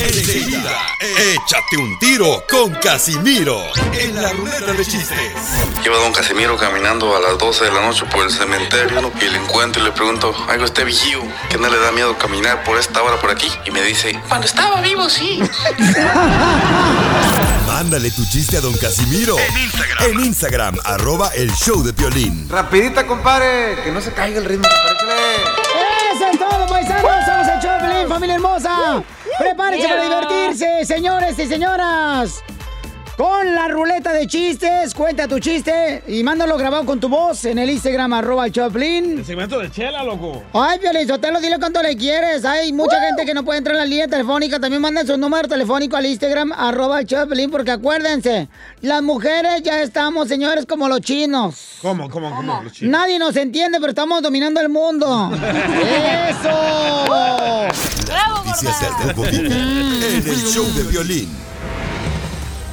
Enseguida, échate un tiro con Casimiro en la ruleta de chistes. Lleva Don Casimiro caminando a las 12 de la noche por el cementerio y le encuentro y le pregunto, oiga usted, vigío, ¿qué no le da miedo caminar por esta hora por aquí? Y me dice, cuando estaba vivo, sí. Mándale tu chiste a Don Casimiro en Instagram. En Instagram, @el show de Piolín. Rapidita, compadre, que no se caiga el ritmo. Eso es todo, paisanos. Somos el show de Piolín, familia hermosa. Prepárense para divertirse, señores y señoras. Con la ruleta de chistes, cuenta tu chiste y mándalo grabado con tu voz en el Instagram, @Choplin. El segmento de Chela, loco. Ay, Piolizotelo, dile cuánto le quieres. Hay mucha gente que no puede entrar en la línea telefónica. También manden su número telefónico al Instagram, @Choplin, porque acuérdense, las mujeres ya estamos, señores, como los chinos. ¿Cómo los chinos? Nadie nos entiende, pero estamos dominando el mundo. ¡Eso! ¡Bravo, gorda! Y se acerca un poquito en el show de Piolín.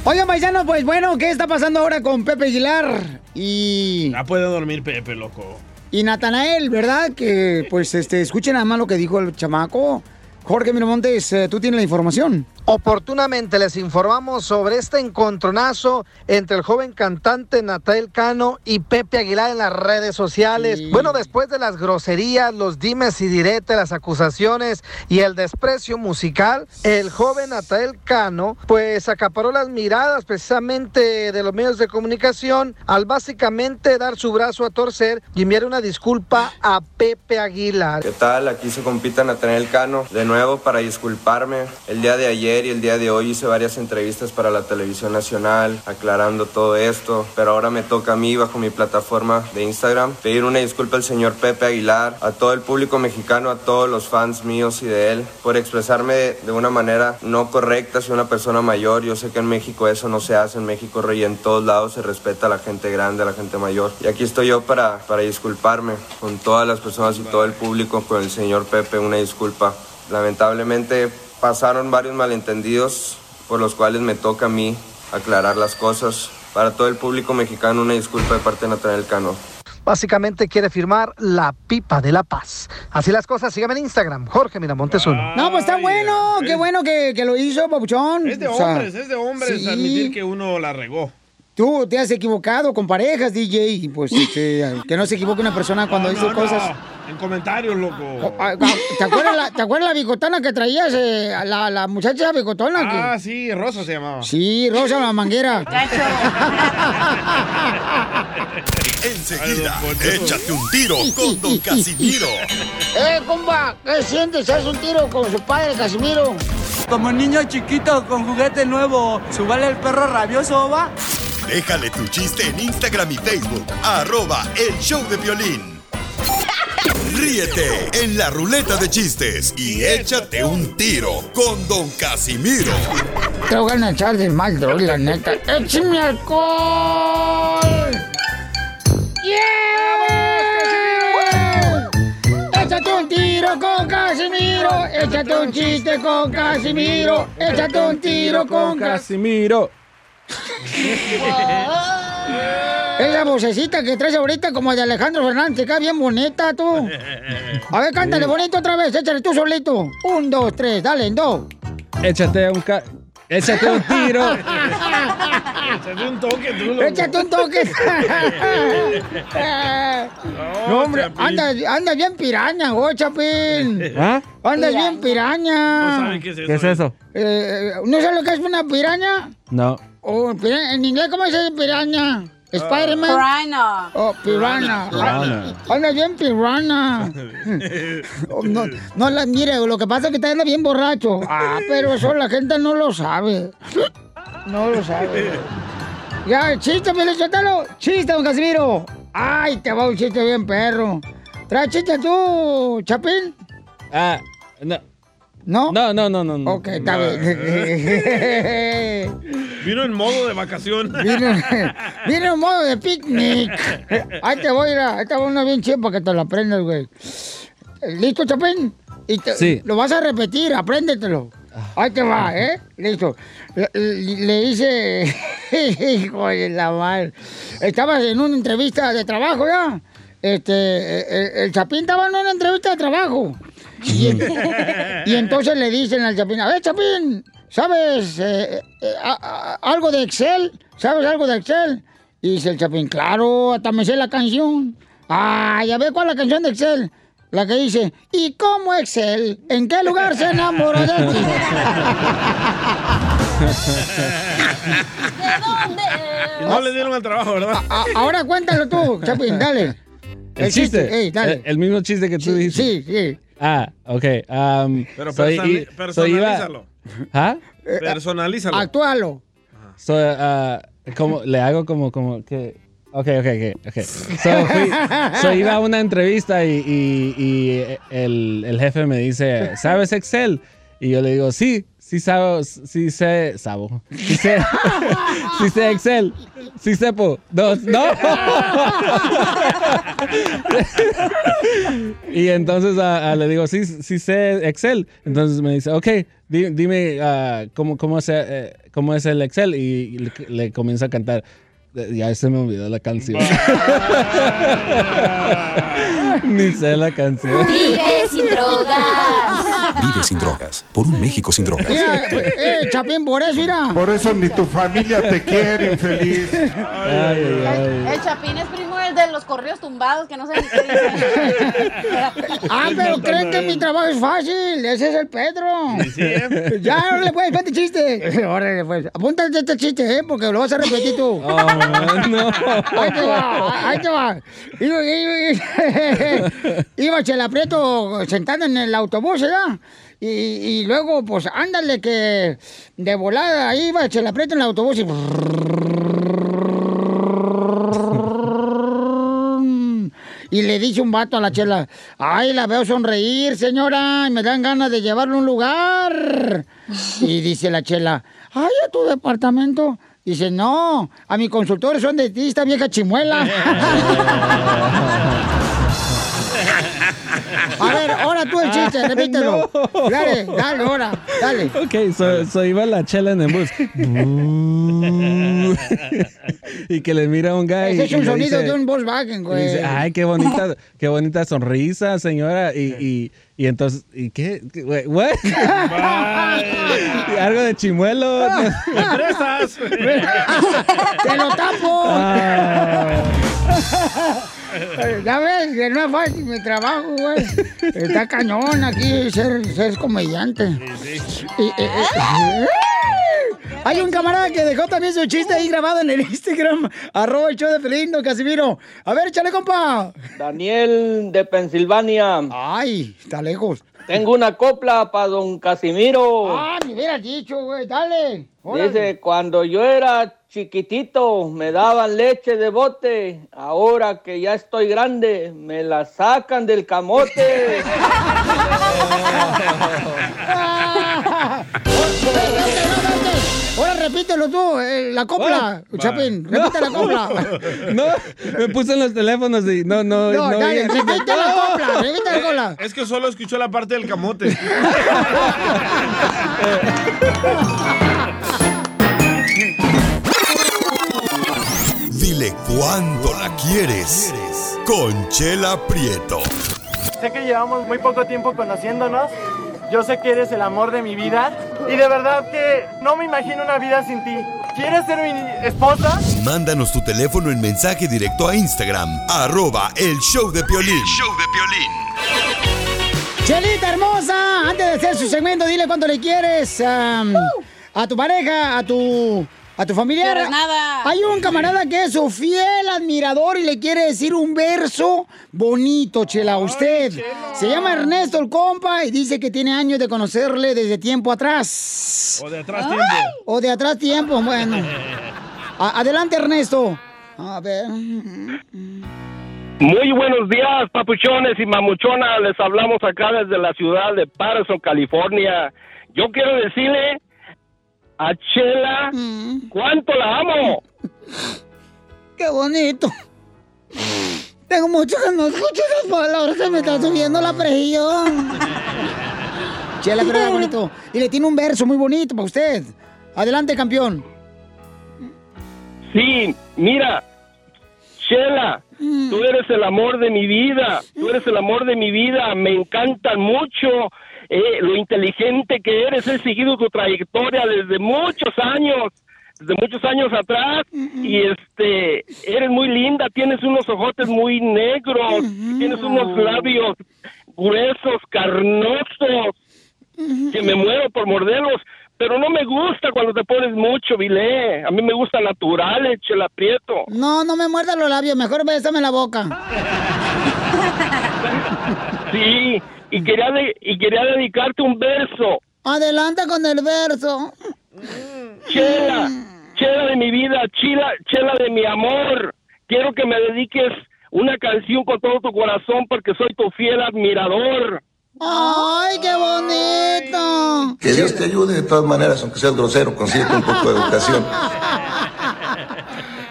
Oigan, paisanos, pues bueno, ¿qué está pasando ahora con Pepe Aguilar? Y... ya puede dormir Pepe, loco. Y Natanael, ¿verdad? Que, pues, escuchen nada más lo que dijo el chamaco. Jorge Miramontes, tú tienes la información. Oportunamente les informamos sobre este encontronazo entre el joven cantante Natanael Cano y Pepe Aguilar en las redes sociales. Sí. Bueno, después de las groserías, los dimes y diretes, las acusaciones y el desprecio musical, el joven Natanael Cano, pues, acaparó las miradas precisamente de los medios de comunicación al básicamente dar su brazo a torcer y enviar una disculpa a Pepe Aguilar. ¿Qué tal? Aquí su compita Natanael Cano. De nuevo, para disculparme, el día de ayer y el día de hoy hice varias entrevistas para la televisión nacional aclarando todo esto, pero ahora me toca a mí, bajo mi plataforma de Instagram, pedir una disculpa al señor Pepe Aguilar, a todo el público mexicano, a todos los fans míos y de él, por expresarme de una manera no correcta. Soy una persona mayor, yo sé que en México eso no se hace, en México rey, en todos lados se respeta a la gente grande, a la gente mayor, y aquí estoy yo para disculparme con todas las personas y todo el público, con el señor Pepe, una disculpa. Lamentablemente pasaron varios malentendidos por los cuales me toca a mí aclarar las cosas. Para todo el público mexicano, una disculpa de parte de Natanael Cano. Básicamente quiere firmar la pipa de la paz. Así las cosas, síganme en Instagram, Jorge Miramontes 1. No, pues está bueno, qué bueno que lo hizo, papuchón. Es de hombres sí. Admitir que uno la regó. Tú te has equivocado con parejas, DJ, pues que no se equivoque una persona cuando dice cosas... En comentarios, loco. ¿Te acuerdas la bigotona que traías? La muchacha bigotona. Ah, sí, Rosa se llamaba. Sí, Rosa la manguera. Enseguida, échate un tiro con Don Casimiro. Compa, ¿qué sientes? ¿Haz un tiro con su padre, Casimiro? Como niño chiquito con juguete nuevo, ¿subale el perro rabioso, va? Déjale tu chiste en Instagram y Facebook, @elshowdepiolin. Ríete en la ruleta de chistes y échate un tiro con Don Casimiro. Te voy a echar de mal, droga, la neta. ¡Échame alcohol! ¡Yeah! ¡Échate un tiro con Casimiro! ¡Échate un chiste con Casimiro! ¡Échate un tiro con Casimiro! Esa vocecita que traes ahorita como de Alejandro Fernández, que queda bien bonita, tú. A ver, cántale bonito otra vez, échale tú solito. 1, 2, 3, dale, 2. Échate un ca... Échate un tiro. Échate un toque, tú. Loco. Échate un toque. No, hombre, anda bien piraña, Chapín. ¿Ah? Anda bien piraña. No saben qué es eso. ¿Qué es eso? ¿No sabes lo que es una piraña? No. Oh, en inglés, ¿cómo se dice piraña? Spider-Man. Piranha. Oh, piranha. Anda bien piranha. No, mire, lo que pasa es que está anda bien borracho. Ah, pero eso la gente no lo sabe. No lo sabe. Ya, chiste, Pelechotelo. Chiste, don Casimiro. Ay, te va un chiste bien, perro. ¿Traes chiste tú, Chapín? Ah, no. ¿No? No. Ok, está bien. Vino en modo de vacación. Vino en modo de picnic. Ahí te voy a ir, ahí te voy a una bien chida para que te la aprendas, güey. ¿Listo, Chapín? Sí. Lo vas a repetir, apréndetelo. Ahí te va, ¿eh? Listo. Le hice... Hijo de la madre. Estabas en una entrevista de trabajo, ¿ya? El Chapín estaba en una entrevista de trabajo. Y entonces le dicen al Chapín, a ver, Chapín, ¿sabes algo de Excel? ¿Sabes algo de Excel? Y dice el Chapín, claro, hasta me sé la canción. Ay, a ver, ¿cuál es la canción de Excel? La que dice, ¿y cómo Excel? ¿En qué lugar se enamoró de ti? ¿De dónde? No le dieron al trabajo, ¿verdad? Ahora cuéntalo tú, Chapín, dale. El chiste. Hey, dale. El mismo chiste que tú dijiste. Sí. Ah, ok. Pero personalízalo. ¿Ah? Personalízalo. Actúalo. Le hago como que... Ok. Iba a una entrevista y el jefe me dice, ¿sabes Excel? Y yo le digo, sí sé Excel. Sí sepo. No. Y entonces le digo, sí sé Excel. Entonces me dice, ok, dime cómo es el Excel. Y le comienza a cantar. Ya se me olvidó la canción. Ni sé la canción. Vive sin drogas. Vive sin drogas. Por un México sin drogas. Chapín, por eso, mira. Por eso ni tu familia te quiere, infeliz. Ay. El Chapín es primo del de los correos tumbados, que no sé ni qué dicen. Ah, pero creen que mi trabajo es fácil. Ese es el Pedro. ¿Sí? Ya, órale, pues, vete chiste. Órale, pues. Apúntate este chiste, porque lo vas a repetir tú. Oh, no. Ahí te va. Iba Chela Prieto sentada en el autobús, ¿verdad? Y luego, pues, ándale que de volada iba Chela Prieto en el autobús y... Y le dice un vato a la Chela, ay, la veo sonreír, señora, y me dan ganas de llevarle a un lugar. Y dice la Chela, ay, a tu departamento. Dice, no, a mi consultorio son de ti, esta vieja chimuela. A ver, ahora tú el chiste, repítelo. No. Dale, ahora, dale. Ok, iba la Chela en el bus. Y que le mira a un guy. Ese es un sonido de un Volkswagen, güey. Y dice, ay, qué bonita sonrisa, señora. Y entonces, ¿y qué? Wait, ¿what? Algo de chimuelo. ¡Presas! ¡Te lo tapo! Ya ves, que no es fácil mi trabajo, güey. Está cañón aquí ser comediante. Sí. Hay un camarada que dejó también su chiste ahí grabado en el Instagram, @showdePiolín, don Casimiro. A ver, échale, compa. Daniel de Pensilvania. Ay, está lejos. Tengo una copla para don Casimiro. Ah, me hubieras dicho, güey, dale. Órale. Dice, cuando yo era chiquitito me daban leche de bote. Ahora que ya estoy grande, me la sacan del camote. Ahora repítelo tú, la copla, Chapín, repite la copla. No, me puse en los teléfonos y no. No, dale, repite la copla. Es que solo escuchó la parte del camote. Dile cuándo la quieres, con Chela Prieto. Sé que llevamos muy poco tiempo conociéndonos. Yo sé que eres el amor de mi vida. y de verdad que no me imagino una vida sin ti. ¿Quieres ser mi esposa? Mándanos tu teléfono en mensaje directo a Instagram, @elshowdepiolin. Chelita hermosa, antes de hacer su segmento, dile cuánto le quieres a tu pareja, a tu familiar. Pero nada. Hay un camarada que es su fiel admirador y le quiere decir un verso bonito, Chela, a usted. Ay, Chela. Se llama Ernesto el compa y dice que tiene años de conocerle desde tiempo atrás. O de atrás tiempo. O de atrás tiempo, bueno. Adelante, Ernesto. A ver. Muy buenos días, papuchones y mamuchonas. Les hablamos acá desde la ciudad de Patterson, California. Yo quiero decirle a Chela, ¿cuánto la amo? ¡Qué bonito! Tengo mucho que no escucho esas palabras, se me está subiendo la presión. Chela, pero era bonito. Y le tiene un verso muy bonito para usted. Adelante, campeón. Sí, mira, Chela, tú eres el amor de mi vida. Tú eres el amor de mi vida. Me encantan mucho. Lo inteligente que eres, he seguido tu trayectoria desde muchos años atrás, y eres muy linda, tienes unos ojotes muy negros, tienes unos labios gruesos, carnosos, que me muero por morderlos, pero no me gusta cuando te pones mucho, Vilé, a mí me gusta naturales, Chela Prieto. No, no me muerdas los labios, mejor bésame la boca. Sí. Y quería dedicarte un verso. Adelante con el verso. Chela, Chela de mi vida, Chela de mi amor. Quiero que me dediques una canción con todo tu corazón porque soy tu fiel admirador. ¡Ay, qué bonito! Que Dios te ayude de todas maneras, aunque seas grosero, consigue un poco de educación.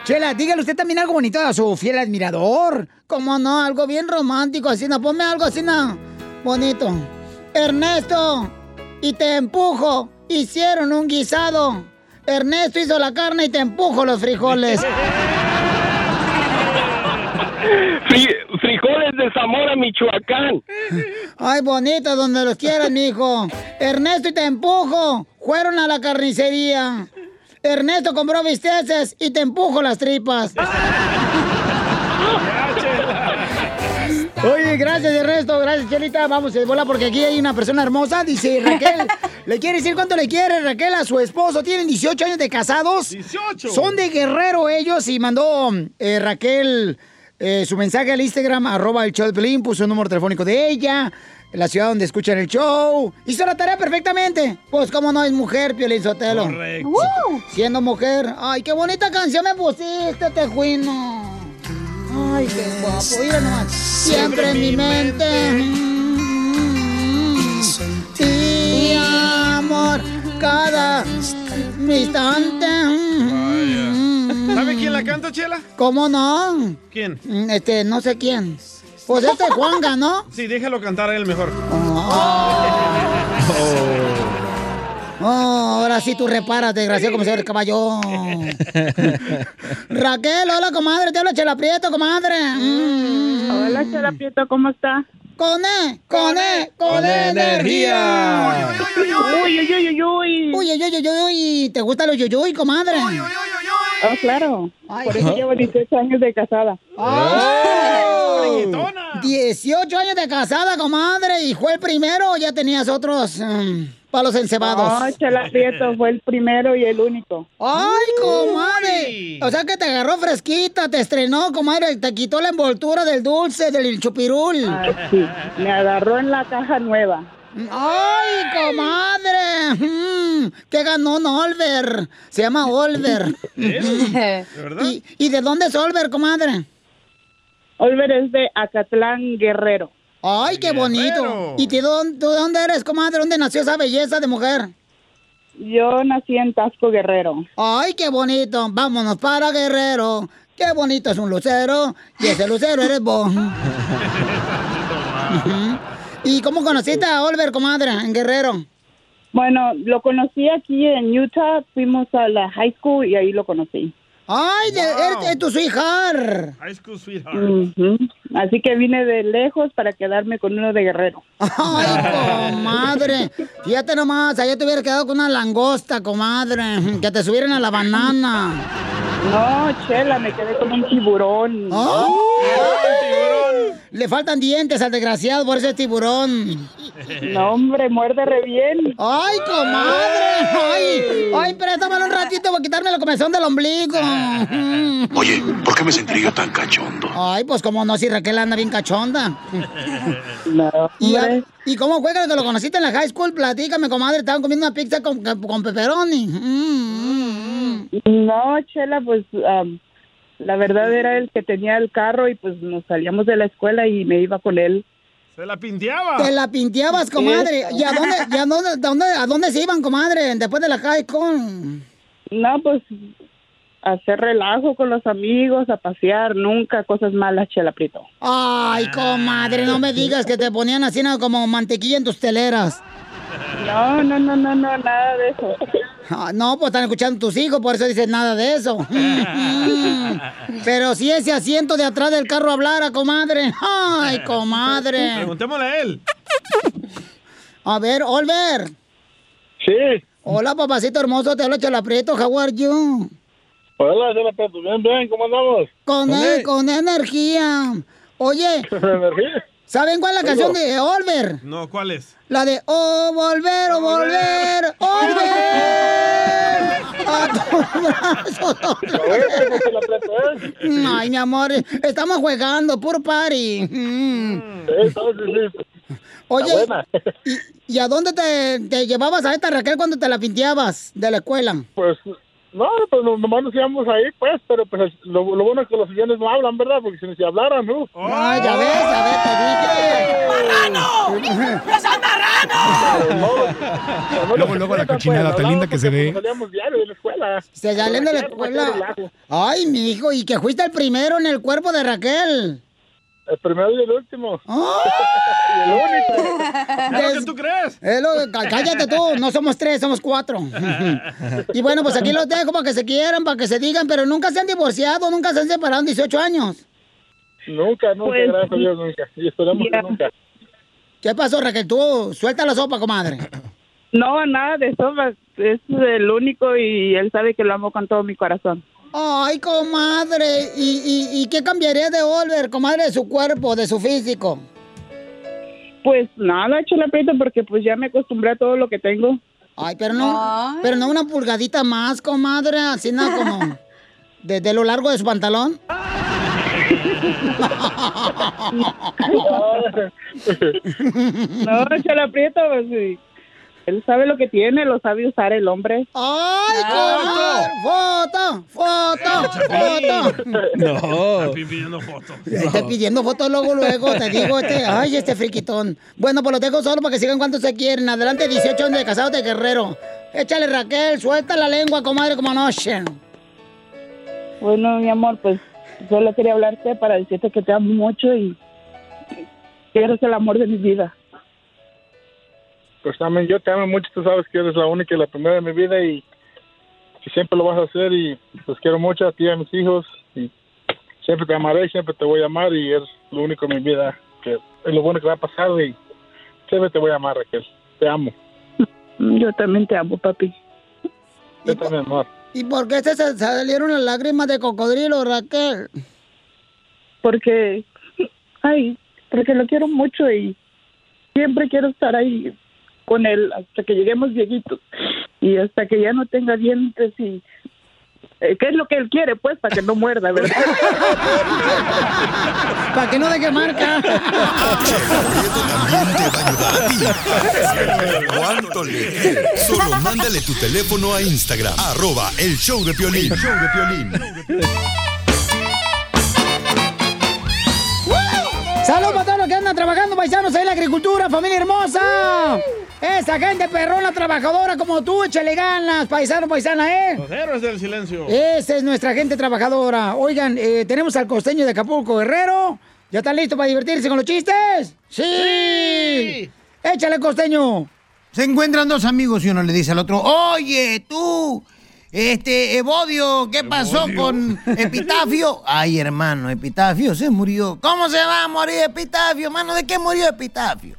Chela, dígale usted también algo bonito a su fiel admirador. ¿Cómo no? Algo bien romántico, así, no, ponme algo así, no. Bonito. Ernesto y Te Empujo hicieron un guisado. Ernesto hizo la carne y Te Empujo los frijoles. Frijoles de Zamora, Michoacán. Ay, bonito, donde los quieras, mijo. Ernesto y Te Empujo fueron a la carnicería. Ernesto compró bisteces y Te Empujo las tripas. Oye, gracias Ernesto, gracias Chelita, vamos de bola porque aquí hay una persona hermosa, dice Raquel, le quiere decir cuánto le quiere Raquel a su esposo, tienen 18 años de casados, 18. Son de Guerrero ellos y mandó Raquel su mensaje al Instagram, @elshowdepiolin, puso el número telefónico de ella, la ciudad donde escuchan el show, hizo la tarea perfectamente, pues cómo no es mujer, Piolín Sotelo. Correcto. Siendo mujer, ay qué bonita canción me pusiste, Tejuino. Ay, qué guapo, mira nomás. Siempre en mi mente ti, amor, cada instante. ¿Sabe quién la canta, Chela? ¿Cómo no? ¿Quién? No sé quién. Pues Juanga, ¿no? Sí, déjalo cantar a él mejor. Oh, ahora sí tú reparas, desgraciado, como se ve el caballo. Raquel, hola, comadre. Te habla Chela Prieto, comadre. Hola, Chela Prieto, ¿cómo está? Con energía. Uy, uy, uy, uy, uy. Uy, uy, uy, uy, uy. ¿Te gustan los yoyoy, comadre? Uy, uy, uy, uy. Oh, claro. Ay. Por eso llevo 18 años de casada. ¡Oh! 18 años de casada, comadre. ¿Y fue el primero o ya tenías otros? Palos encebados. No, Chela Prieto fue el primero y el único. ¡Ay, comadre! O sea que te agarró fresquita, te estrenó, comadre, te quitó la envoltura del dulce, del chupirul. Ay, sí, me agarró en la caja nueva. ¡Ay, comadre! ¿Qué ganó Oliver? Se llama Oliver. ¿De verdad? ¿Y de dónde es Oliver, comadre? Oliver es de Ocotlán, Guerrero. ¡Ay, qué bonito! ¿Y tú de dónde eres, comadre? ¿Dónde nació esa belleza de mujer? Yo nací en Tasco, Guerrero. ¡Ay, qué bonito! ¡Vámonos para Guerrero! ¡Qué bonito es un lucero! ¡Y ese lucero eres vos! ¿Y cómo conociste a Oliver, comadre, en Guerrero? Bueno, lo conocí aquí en Utah. Fuimos a la high school y ahí lo conocí. ¡Ay, de tu sweetheart! High school sweetheart. Así que vine de lejos para quedarme con uno de Guerrero. ¡Ay, comadre! Fíjate nomás, allá te hubiera quedado con una langosta, comadre. Que te subieran a la banana. No, Chela, me quedé con un tiburón. ¡Oh! ¡Tiburón! Le faltan dientes al desgraciado por ese tiburón. No, hombre, muerde re bien. ¡Ay, comadre! ¡Ay! ¡Ay, préstamelo un ratito para quitarme la comezón del ombligo! Oye, ¿por qué me sentiré yo tan cachondo? Ay, pues cómo no, si Raquel anda bien cachonda. No, ¿Y cómo fue que lo conociste en la high school? Platícame, comadre, estaban comiendo una pizza con pepperoni. No, Chela, pues... la verdad era el que tenía el carro y pues nos salíamos de la escuela y me iba con él. ¡Se la pinteaba! ¡Te la pinteabas, comadre! Sí. ¿Y a dónde se iban, comadre, después de la high con? No, pues, a hacer relajo con los amigos, a pasear, nunca cosas malas, Chela Prieto. ¡Ay, comadre, no me digas que te ponían así como mantequilla en tus teleras! No, nada de eso. Ah, no, pues están escuchando tus hijos, por eso dicen nada de eso. Pero si ese asiento de atrás del carro hablara, comadre. ¡Ay, comadre! Preguntémosle a él. A ver, Oliver. Sí. Hola, papacito hermoso, te hablo Chela Prieto, how are you? Hola, Chela Prieto, bien, ¿cómo andamos? Con energía. Oye. ¿Con energía? ¿Saben cuál es la canción de Oliver? No, ¿cuál es? La de Oh, volver, oh, volver, volver a tus brazos. Ay, mi amor, estamos jugando, puro party. Sí. Oye, ¿y a dónde te llevabas a esta Raquel cuando te la pinteabas de la escuela? Pues... No, pues nomás nos íbamos ahí, pues, pero pues lo bueno es que los sillones no hablan, ¿verdad? Porque si no hablaran, ¿no? ¡Ay, ya ves, te dije! ¡Marrano! ¡No seas marrano! Luego la cochinada tan linda que se ve. Salíamos diario de la escuela. Se salen de la escuela. ¡Ay, mi hijo! ¿Y que fuiste el primero en el cuerpo de Raquel? El primero y el último. ¡Oh! Y el único. ¿Es lo que tú crees? Cállate tú, no somos tres, somos cuatro. Y bueno, pues aquí los dejo para que se quieran, para que se digan, pero nunca se han divorciado, nunca se han separado en 18 años. Nunca, pues, gracias a Dios, nunca. Y esperamos que nunca. ¿Qué pasó, Raquel? Tú suelta la sopa, comadre. No, nada de sopa. Es el único y él sabe que lo amo con todo mi corazón. Ay, comadre, ¿y qué cambiaría de Oliver, comadre, de su cuerpo, de su físico? Pues nada, Chela Prieto, porque pues ya me acostumbré a todo lo que tengo. Ay, pero no una pulgadita más, comadre, así nada como desde lo largo de su pantalón. No, Chela Prieto, pues sí. Él sabe lo que tiene, lo sabe usar el hombre. ¡Ay, comadre! ¡Foto! No. Estoy pidiendo fotos. Estoy pidiendo fotos luego, te digo Ay, este friquitón. Bueno, pues los dejo solo para que sigan cuanto se quieren. Adelante, 18 años de casados de Guerrero. Échale, Raquel, suelta la lengua, comadre, como noche. Bueno, mi amor, pues solo quería hablarte para decirte que te amo mucho y que eres el amor de mi vida. Pues también yo te amo mucho, tú sabes que eres la única y la primera de mi vida y que siempre lo vas a hacer y pues quiero mucho a ti y a mis hijos y siempre te amaré, siempre te voy a amar y eres lo único en mi vida, que es lo bueno que va a pasar y siempre te voy a amar, Raquel, te amo. Yo también te amo, papi. Yo también, amor. ¿Y por qué se salieron las lágrimas de cocodrilo, Raquel? Porque lo quiero mucho y siempre quiero estar ahí con él hasta que lleguemos viejitos y hasta que ya no tenga dientes y qué es lo que él quiere, pues, para que no muerda, ¿verdad? Para que no deje marca. Solo mándale tu teléfono a Instagram @elshowdepiolin. Saludos a todos los que andan trabajando, paisanos, ahí en la agricultura, familia hermosa. Esa gente perrona, trabajadora como tú, échale ganas, paisano, paisana, ¿eh? Los héroes del silencio. Esa es nuestra gente trabajadora. Oigan, tenemos al costeño de Acapulco, Guerrero. ¿Ya están listos para divertirse con los chistes? ¡Sí! Échale, costeño. Se encuentran dos amigos y uno le dice al otro, oye, tú... Evodio, ¿qué pasó con Epitafio? Ay, hermano, Epitafio se murió. ¿Cómo se va a morir Epitafio, hermano? ¿De qué murió Epitafio?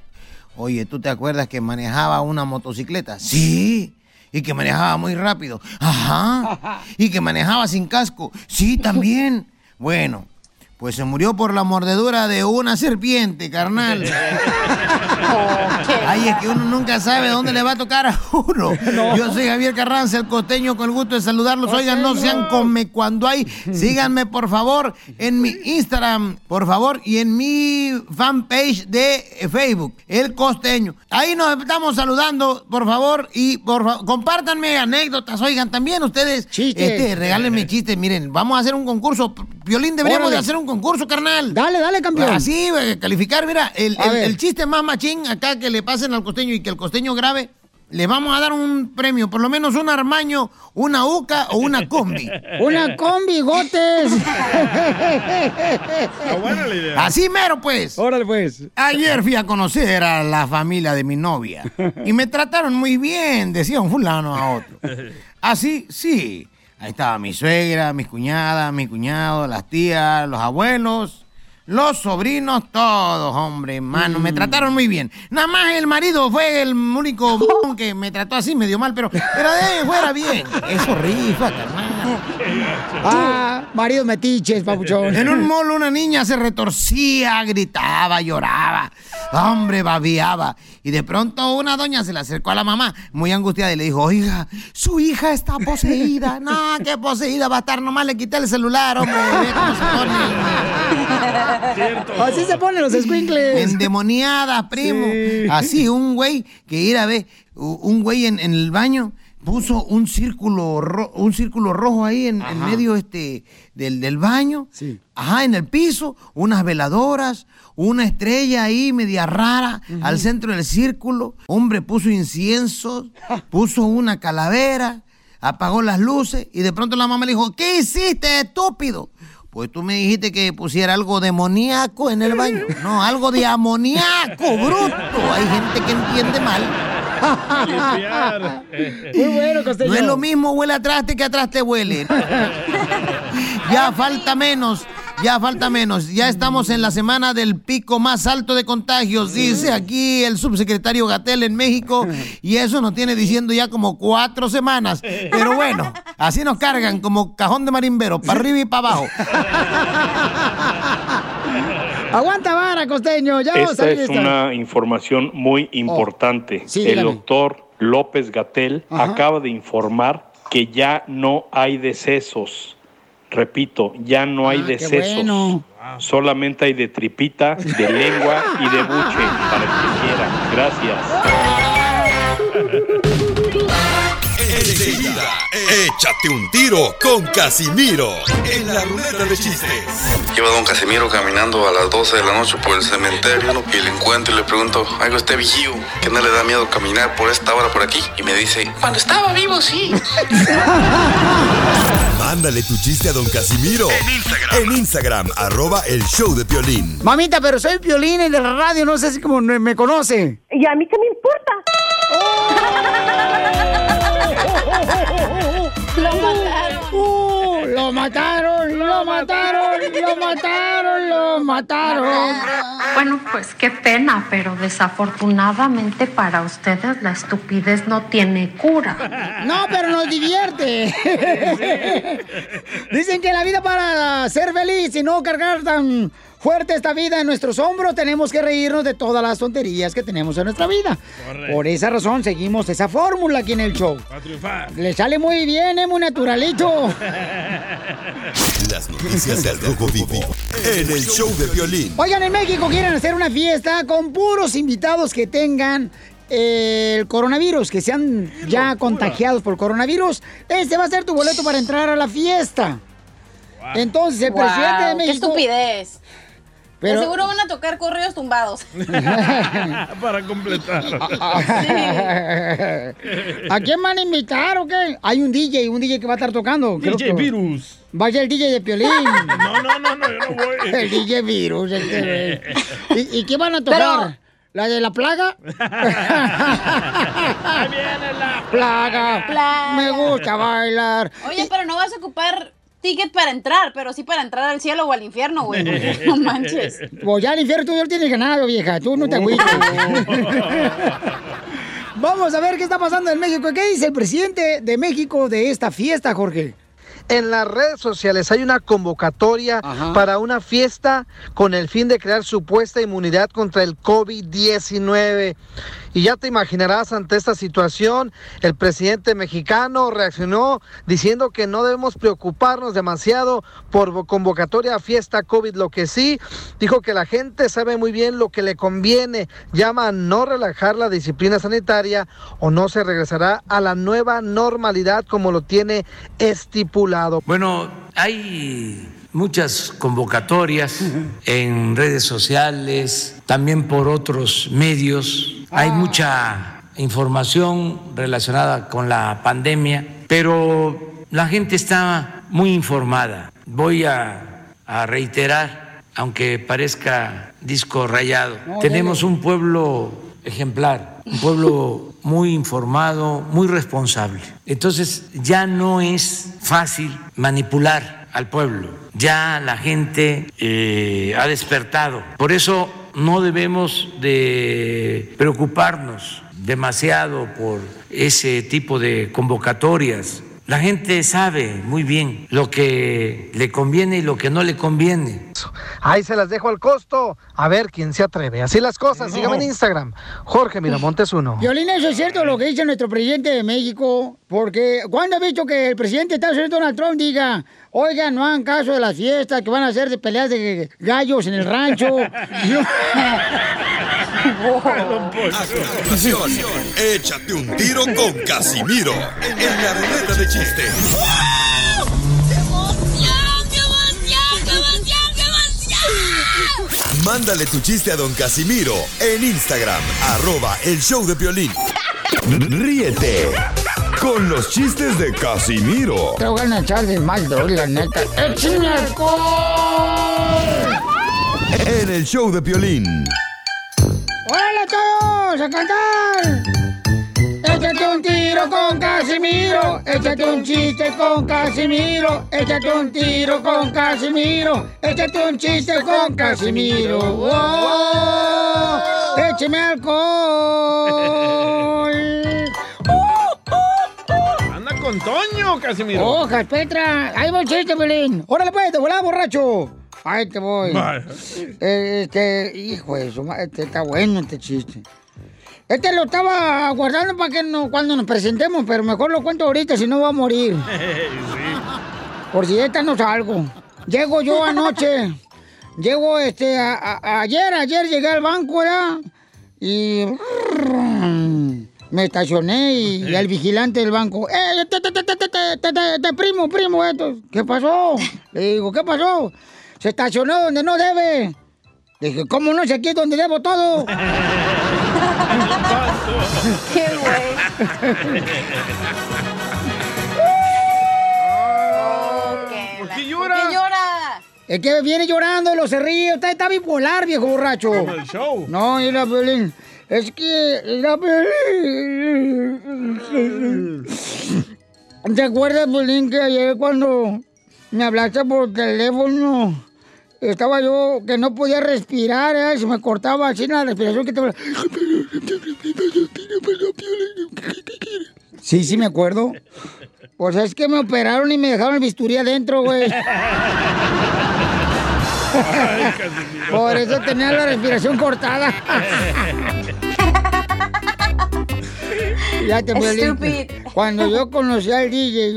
Oye, ¿tú te acuerdas que manejaba una motocicleta? Sí. Y que manejaba muy rápido. Ajá. Y que manejaba sin casco. Sí, también. Bueno, pues se murió por la mordedura de una serpiente, carnal. Ay, es que uno nunca sabe dónde le va a tocar a uno. No. Yo soy Javier Carranza, el costeño, con el gusto de saludarlos. Oigan, no sean come cuando hay. Síganme, por favor, en mi Instagram, por favor, y en mi fanpage de Facebook, El Costeño. Ahí nos estamos saludando, por favor, y por compártanme anécdotas. Oigan, también ustedes, regálenme chistes. Miren, vamos a hacer un concurso. Piolín, deberíamos de hacer un concurso, carnal. Dale, dale, campeón. Así, calificar, mira, el chiste más machín acá que le pasen al costeño y que el costeño grabe, le vamos a dar un premio, por lo menos un armaño, una uca o una combi. ¡Una combi, gotes! Está buena la idea. Así mero, pues. Órale, pues. Ayer fui a conocer a la familia de mi novia y me trataron muy bien, decía un fulano a otro. Así, sí. Ahí estaba mi suegra, mis cuñadas, mi cuñado, las tías, los abuelos, los sobrinos, todos, hombre, hermano. Me trataron muy bien. Nada más el marido fue el único que me trató así, medio mal, pero de fuera bien. Eso rifa, carnal. Ah, marido metiches, papuchón. En un mall una niña se retorcía, gritaba, lloraba. Hombre, babiaba. Y de pronto una doña se le acercó a la mamá, muy angustiada, y le dijo: oiga, su hija está poseída. No, qué poseída va a estar, nomás le quité el celular, hombre. Ve cómo se pone. Cierto. Así se ponen los escuincles. Endemoniadas, primo. Sí. Así, un güey que ir a ver, un güey en el baño puso un círculo rojo ahí en medio del baño, sí. Ajá, en el piso, unas veladoras, una estrella ahí media rara, al centro del círculo. Hombre, puso incienso, puso una calavera, apagó las luces y de pronto la mamá le dijo: ¿qué hiciste, estúpido? Pues tú me dijiste que pusiera algo demoníaco en el baño. No, algo de amoníaco, bruto. Hay gente que entiende mal. Muy bueno, costeño. No es lo mismo huele a traste que atrás te huele. Ya falta menos. Ya estamos en la semana del pico más alto de contagios, dice aquí el subsecretario Gatell en México. Y eso nos tiene diciendo ya como 4 semanas. Pero bueno, así nos cargan como cajón de marimbero, para arriba y para abajo. Aguanta vara, costeño. Ya esta es una información muy importante. Sí, el doctor López Gatell acaba de informar que ya no hay decesos. Repito, ya no hay decesos. Bueno. Solamente hay de tripita, de lengua y de buche, para el que quiera. Gracias. Enseguida, échate un tiro con Casimiro en la ruleta de chistes. Lleva don Casimiro caminando a las 12 de la noche por el cementerio y le encuentro y le pregunto: ¿algo este vigío? ¿Que no le da miedo caminar por esta hora por aquí? Y me dice: cuando estaba vivo, sí. Mándale tu chiste a don Casimiro en Instagram, @elshowdepiolin. Mamita, pero soy Piolín en la radio, no sé si como me conoce. ¿Y a mí qué me importa? Lo mataron. Bueno, pues qué pena, pero desafortunadamente para ustedes la estupidez no tiene cura. No, pero nos divierte. Dicen que la vida, para ser feliz y no cargar tan fuerte esta vida en nuestros hombros, tenemos que reírnos de todas las tonterías que tenemos en nuestra vida. Correcto. Por esa razón seguimos esa fórmula aquí en el show. Para triunfar. Le sale muy bien, es muy naturalito. Las noticias del Rojo Vivo en el show de Piolín. Oigan, en México quieren hacer una fiesta con puros invitados que tengan el coronavirus, que sean ya contagiados por coronavirus. Este va a ser tu boleto para entrar a la fiesta. Wow. Entonces, el presidente de México... ¡Qué estupidez! Pero... seguro van a tocar corridos tumbados. Para completar. Sí. ¿A quién van a invitar o qué? Hay un DJ que va a estar tocando. DJ creo que... Virus. Vaya el DJ de Piolín. No, yo no voy. El DJ Virus. ¿Y qué van a tocar? Pero... ¿La de la plaga? Ahí viene la plaga. Me gusta bailar. Oye, pero no vas a ocupar ticket para entrar, pero sí para entrar al cielo o al infierno, güey. No manches. Pues ya al infierno tú no tienes ganado, vieja. Tú no te agüites. Vamos a ver qué está pasando en México. ¿Qué dice el presidente de México de esta fiesta, Jorge? En las redes sociales hay una convocatoria para una fiesta con el fin de crear supuesta inmunidad contra el COVID-19. Y ya te imaginarás, ante esta situación, el presidente mexicano reaccionó diciendo que no debemos preocuparnos demasiado por convocatoria a fiesta COVID. Lo que sí, dijo que la gente sabe muy bien lo que le conviene. Llama a no relajar la disciplina sanitaria o no se regresará a la nueva normalidad como lo tiene estipulado. Bueno, hay muchas convocatorias en redes sociales, también por otros medios. Hay mucha información relacionada con la pandemia, pero la gente está muy informada. Voy a reiterar, aunque parezca disco rayado, tenemos un pueblo ejemplar, un pueblo muy informado, muy responsable. Entonces ya no es fácil manipular al pueblo, ya la gente ha despertado. Por eso no debemos de preocuparnos demasiado por ese tipo de convocatorias. La gente sabe muy bien lo que le conviene y lo que no le conviene. Ahí se las dejo al costo. A ver quién se atreve. Así las cosas. No. Síganme en Instagram. Jorge Miramontes 1. Violina, eso es cierto lo que dice nuestro presidente de México. Porque ¿cuándo ha visto que el presidente de Estados Unidos, Donald Trump, diga: oigan, no hagan caso de las fiestas que van a hacer de peleas de gallos en el rancho? A continuación, échate un tiro con Casimiro en la ruleta de chistes. ¡Qué emoción! Mándale tu chiste a Don Casimiro en Instagram, @elshowdepiolin. Ríete con los chistes de Casimiro. Te voy a echar de mal, la neta. ¡Échame alcohol! En el show de Piolín. ¡Hola a todos! ¡A cantar! Échate un tiro con Casimiro. Échate un chiste con Casimiro. Échate un tiro con Casimiro. Échate un chiste con Casimiro. ¡Oh! ¡Échame alcohol! ¡Anda con Toño, Casimiro! ¡Ojas, Petra! ¡Ahí va el chiste, Pelín! ¡Órale, pues! ¡Te volá, borracho! Ahí te voy. Vale. Hijo de su madre, está bueno este chiste. Este lo estaba guardando para que cuando nos presentemos, pero mejor lo cuento ahorita, si no va a morir. Sí. Por si esta no salgo. Llego yo anoche. Llego ayer llegué al banco, ¿verdad? Y me estacioné y el vigilante del banco: primo, esto. ¿Qué pasó? Le digo: ¿qué pasó? Se estacionó donde no debe. Dije: ¿cómo no? Si aquí es donde debo todo. ¡Qué güey! ¿Por qué llora? ¿Por qué llora? Es que viene llorando, lo se ríe. Está bipolar, viejo borracho. El show. No, y la Violín. Es que la Violín. ¿Te acuerdas, Violín, que ayer cuando me hablaste por teléfono, estaba yo que no podía respirar, ¿eh? Se me cortaba así la respiración que te... Sí, me acuerdo. Pues es que me operaron y me dejaron el bisturí adentro, güey. Por eso tenía la respiración cortada. Ya te voy. Cuando yo conocí al DJ,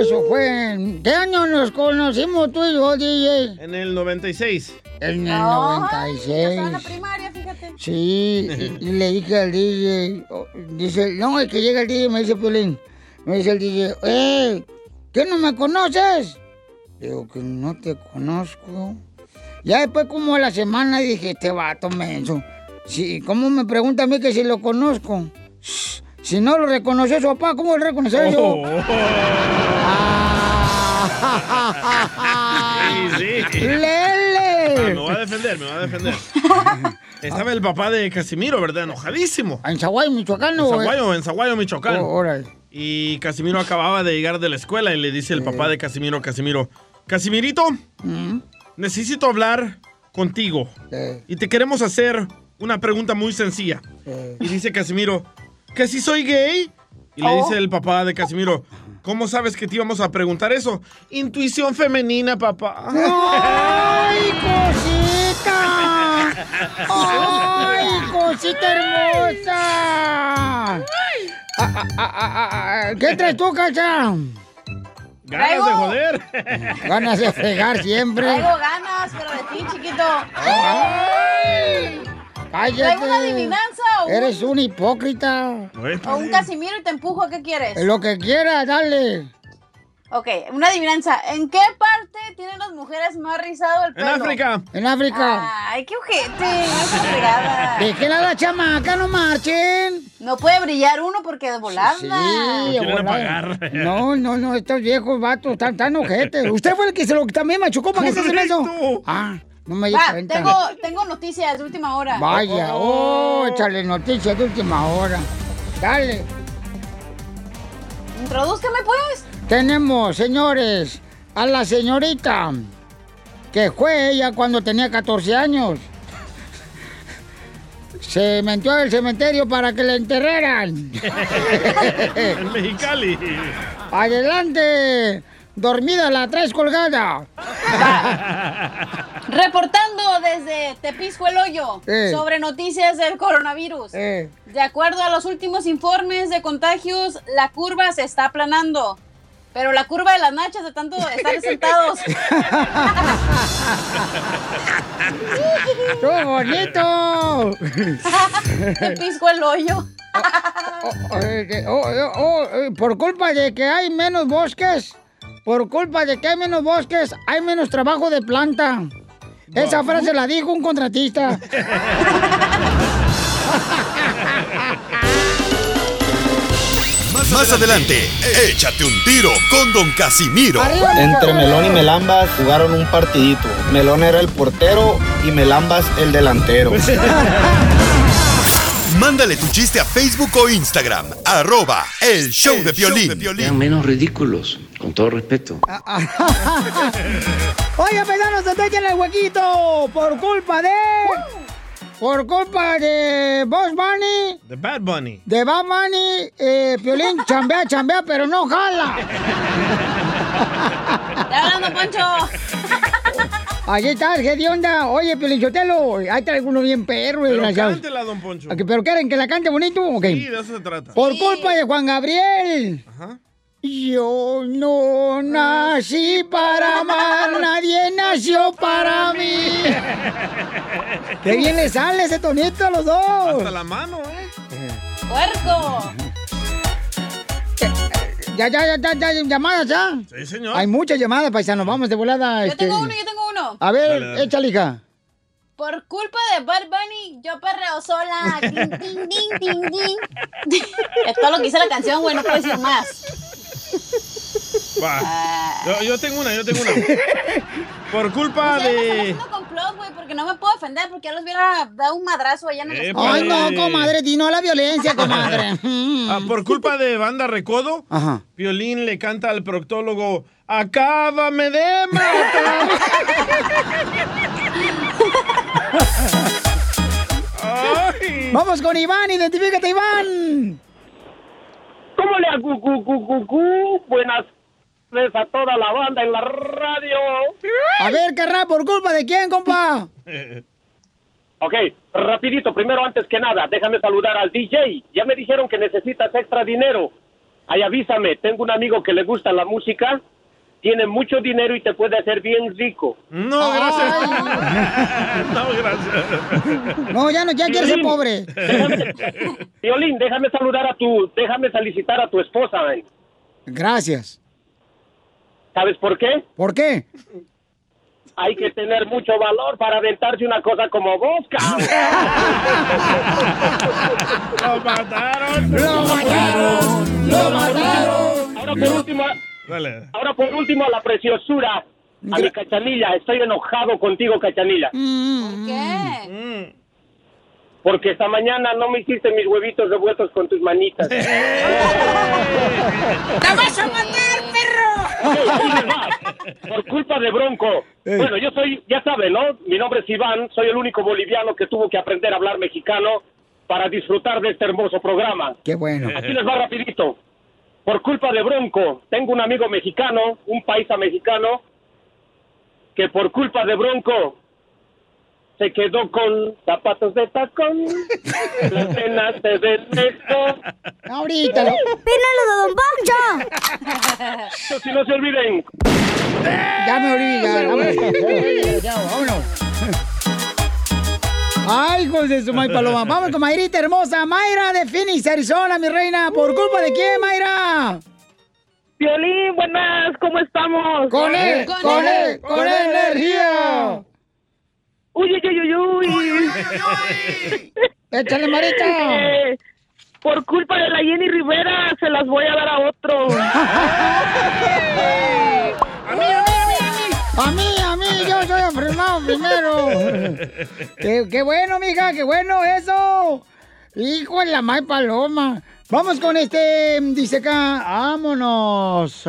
eso fue. ¿Qué año nos conocimos tú y yo, DJ? En el 96. En el 96. Estaba en la primaria, fíjate. Sí, y le dije al DJ, dice, no, es que llega el DJ y me dice, Piolín, me dice el DJ: ¿qué no me conoces? Digo: que no te conozco. Ya después, como a la semana, dije: este vato menso. Sí, ¿cómo me pregunta a mí que si lo conozco? Si no lo reconoció su papá, ¿cómo lo reconoció yo? Ah, sí. ¡Lele! Me va a defender, me va a defender. Estaba el papá de Casimiro, ¿verdad? Enojadísimo. ¿En Zahuayo, Michoacán? En Zahuayo, Michoacán. Y Casimiro acababa de llegar de la escuela y le dice el papá de Casimiro, Casimirito, necesito hablar contigo. Y te queremos hacer una pregunta muy sencilla. Y dice Casimiro, ¿que si soy gay? Y le dice el papá de Casimiro, ¿cómo sabes que te íbamos a preguntar eso? Intuición femenina, papá. ¡Ay, cosita! ¡Ay, cosita hermosa! ¿Qué traes tú, Cacha? Ganas de joder. Ganas de fregar siempre. Traigo ganas, pero de ti, chiquito. ¡Ay! ¡Cállate! Traigo una adivinanza. Eres un hipócrita. O un Casimiro y te empujo, ¿qué quieres? Lo que quieras, dale. Ok, una adivinanza. ¿En qué parte tienen las mujeres más rizado el pelo? En África. En África. Ay, qué ojete. Déjela la chamaca, no marchen. No puede brillar uno porque de volada. Sí, sí, no quieren apagar. No, estos viejos vatos están tan ojetes. Usted fue el que se lo también machucó. ¿Para qué se hacen eso? Ah. No me cuenta. Tengo noticias de última hora. Vaya, échale noticias de última hora. Dale. Introdúzcame, pues. Tenemos, señores, a la señorita que fue ella cuando tenía 14 años. Se metió al cementerio para que la enterraran. En Mexicali. Adelante. Dormida la traes colgada. Reportando desde Tepisco el Hoyo sobre noticias del coronavirus. De acuerdo a los últimos informes de contagios, la curva se está aplanando. Pero la curva de las nachas de tanto estar sentados. ¡Qué bonito! Tepisco el Hoyo. Por culpa de que hay menos bosques. Por culpa de que hay menos bosques, hay menos trabajo de planta. No. Esa frase la dijo un contratista. Más adelante, échate un tiro con Don Casimiro. Entre Melón y Melambas jugaron un partidito. Melón era el portero y Melambas el delantero. Mándale tu chiste a Facebook o Instagram, @el show de Piolín. Sean menos ridículos, con todo respeto. Oye, pesanos, se te en el huequito por culpa de Bad Bunny. De Bad Bunny. De Bad Bunny, Piolín chambea, pero no jala. Está hablando, Poncho. Allí está, ¿qué de onda? Oye, Pelichotelo, ahí traigo uno bien perro. Pero cántela, Don Poncho. ¿Pero quieren que la cante bonito? Okay. Sí, de eso se trata. Por culpa de Juan Gabriel. Ajá. Yo no nací para amar, nadie nació para mí. ¡Qué bien le sale ese tonito a los dos! Hasta la mano, ¡puerco! Ya, llamadas ya. Sí, señor. Hay muchas llamadas, paisanos. Vamos de volada. Yo tengo uno. A ver, dale. Échale, hija. Por culpa de Bad Bunny, yo perreo sola. Din, din, din, din. Es todo lo que hice la canción, güey. No puedo decir más. Yo tengo una. Por culpa de... complot, güey, porque no me puedo ofender, porque ya los hubiera dado un madrazo allá en el... Ay, no, comadre, di no a la violencia, comadre. Por culpa de Banda Recodo, ajá, Piolín le canta al proctólogo, ¡acábame de matar! Ay. Vamos con Iván, identifícate, Iván. ¿Cómo le hago? Buenas tardes a toda la banda en la radio. A ver, carnal, ¿por culpa de quién, compa? Ok, rapidito, primero, antes que nada, déjame saludar al DJ. Ya me dijeron que necesitas extra dinero. Ahí avísame, tengo un amigo que le gusta la música, tiene mucho dinero y te puede hacer bien rico. No, gracias. No, gracias. No, ya quiero ser pobre. Piolín, déjame felicitar a tu esposa. Gracias. ¿Sabes por qué? ¿Por qué? Hay que tener mucho valor para aventarse una cosa como vos, cabrón. ¡Lo mataron! Ahora por último a la preciosura A mi Cachanilla, estoy enojado contigo, Cachanilla. ¿Por qué? Porque esta mañana no me hiciste mis huevitos revueltos con tus manitas. ¡Te vas a matar, perro! Por culpa de Bronco. Bueno, yo soy, ya saben, ¿no? Mi nombre es Iván, soy el único boliviano que tuvo que aprender a hablar mexicano para disfrutar de este hermoso programa. ¡Qué bueno! Aquí les va rapidito. Por culpa de Bronco, tengo un amigo mexicano, un paisa mexicano, que por culpa de Bronco se quedó con zapatos de tacón, las penas de Ernesto. ¡Ahorita! ¡Pínalo de Don Pancha! ¡Eso sí, no se olviden! ¡Ya me olvidé! ¡Ya, vámonos! ¡Ay, hijos de su madre paloma! ¡Vamos con Mayrita hermosa! ¡Mayra de Phoenix, Arizona, mi reina! ¿Por culpa de quién, Mayra? Piolín, buenas, ¿cómo estamos? ¡Con energía! ¡Uy, uy, uy, uy! ¡Échale, Mayrita! Por culpa de la Jenny Rivera, se las voy a dar a otro. ¡A mí! ¡Yo soy afirmado primero! ¡Qué bueno, mija! ¡Qué bueno eso! ¡Hijo de la may paloma! Vamos con este... Dice acá... ¡Vámonos!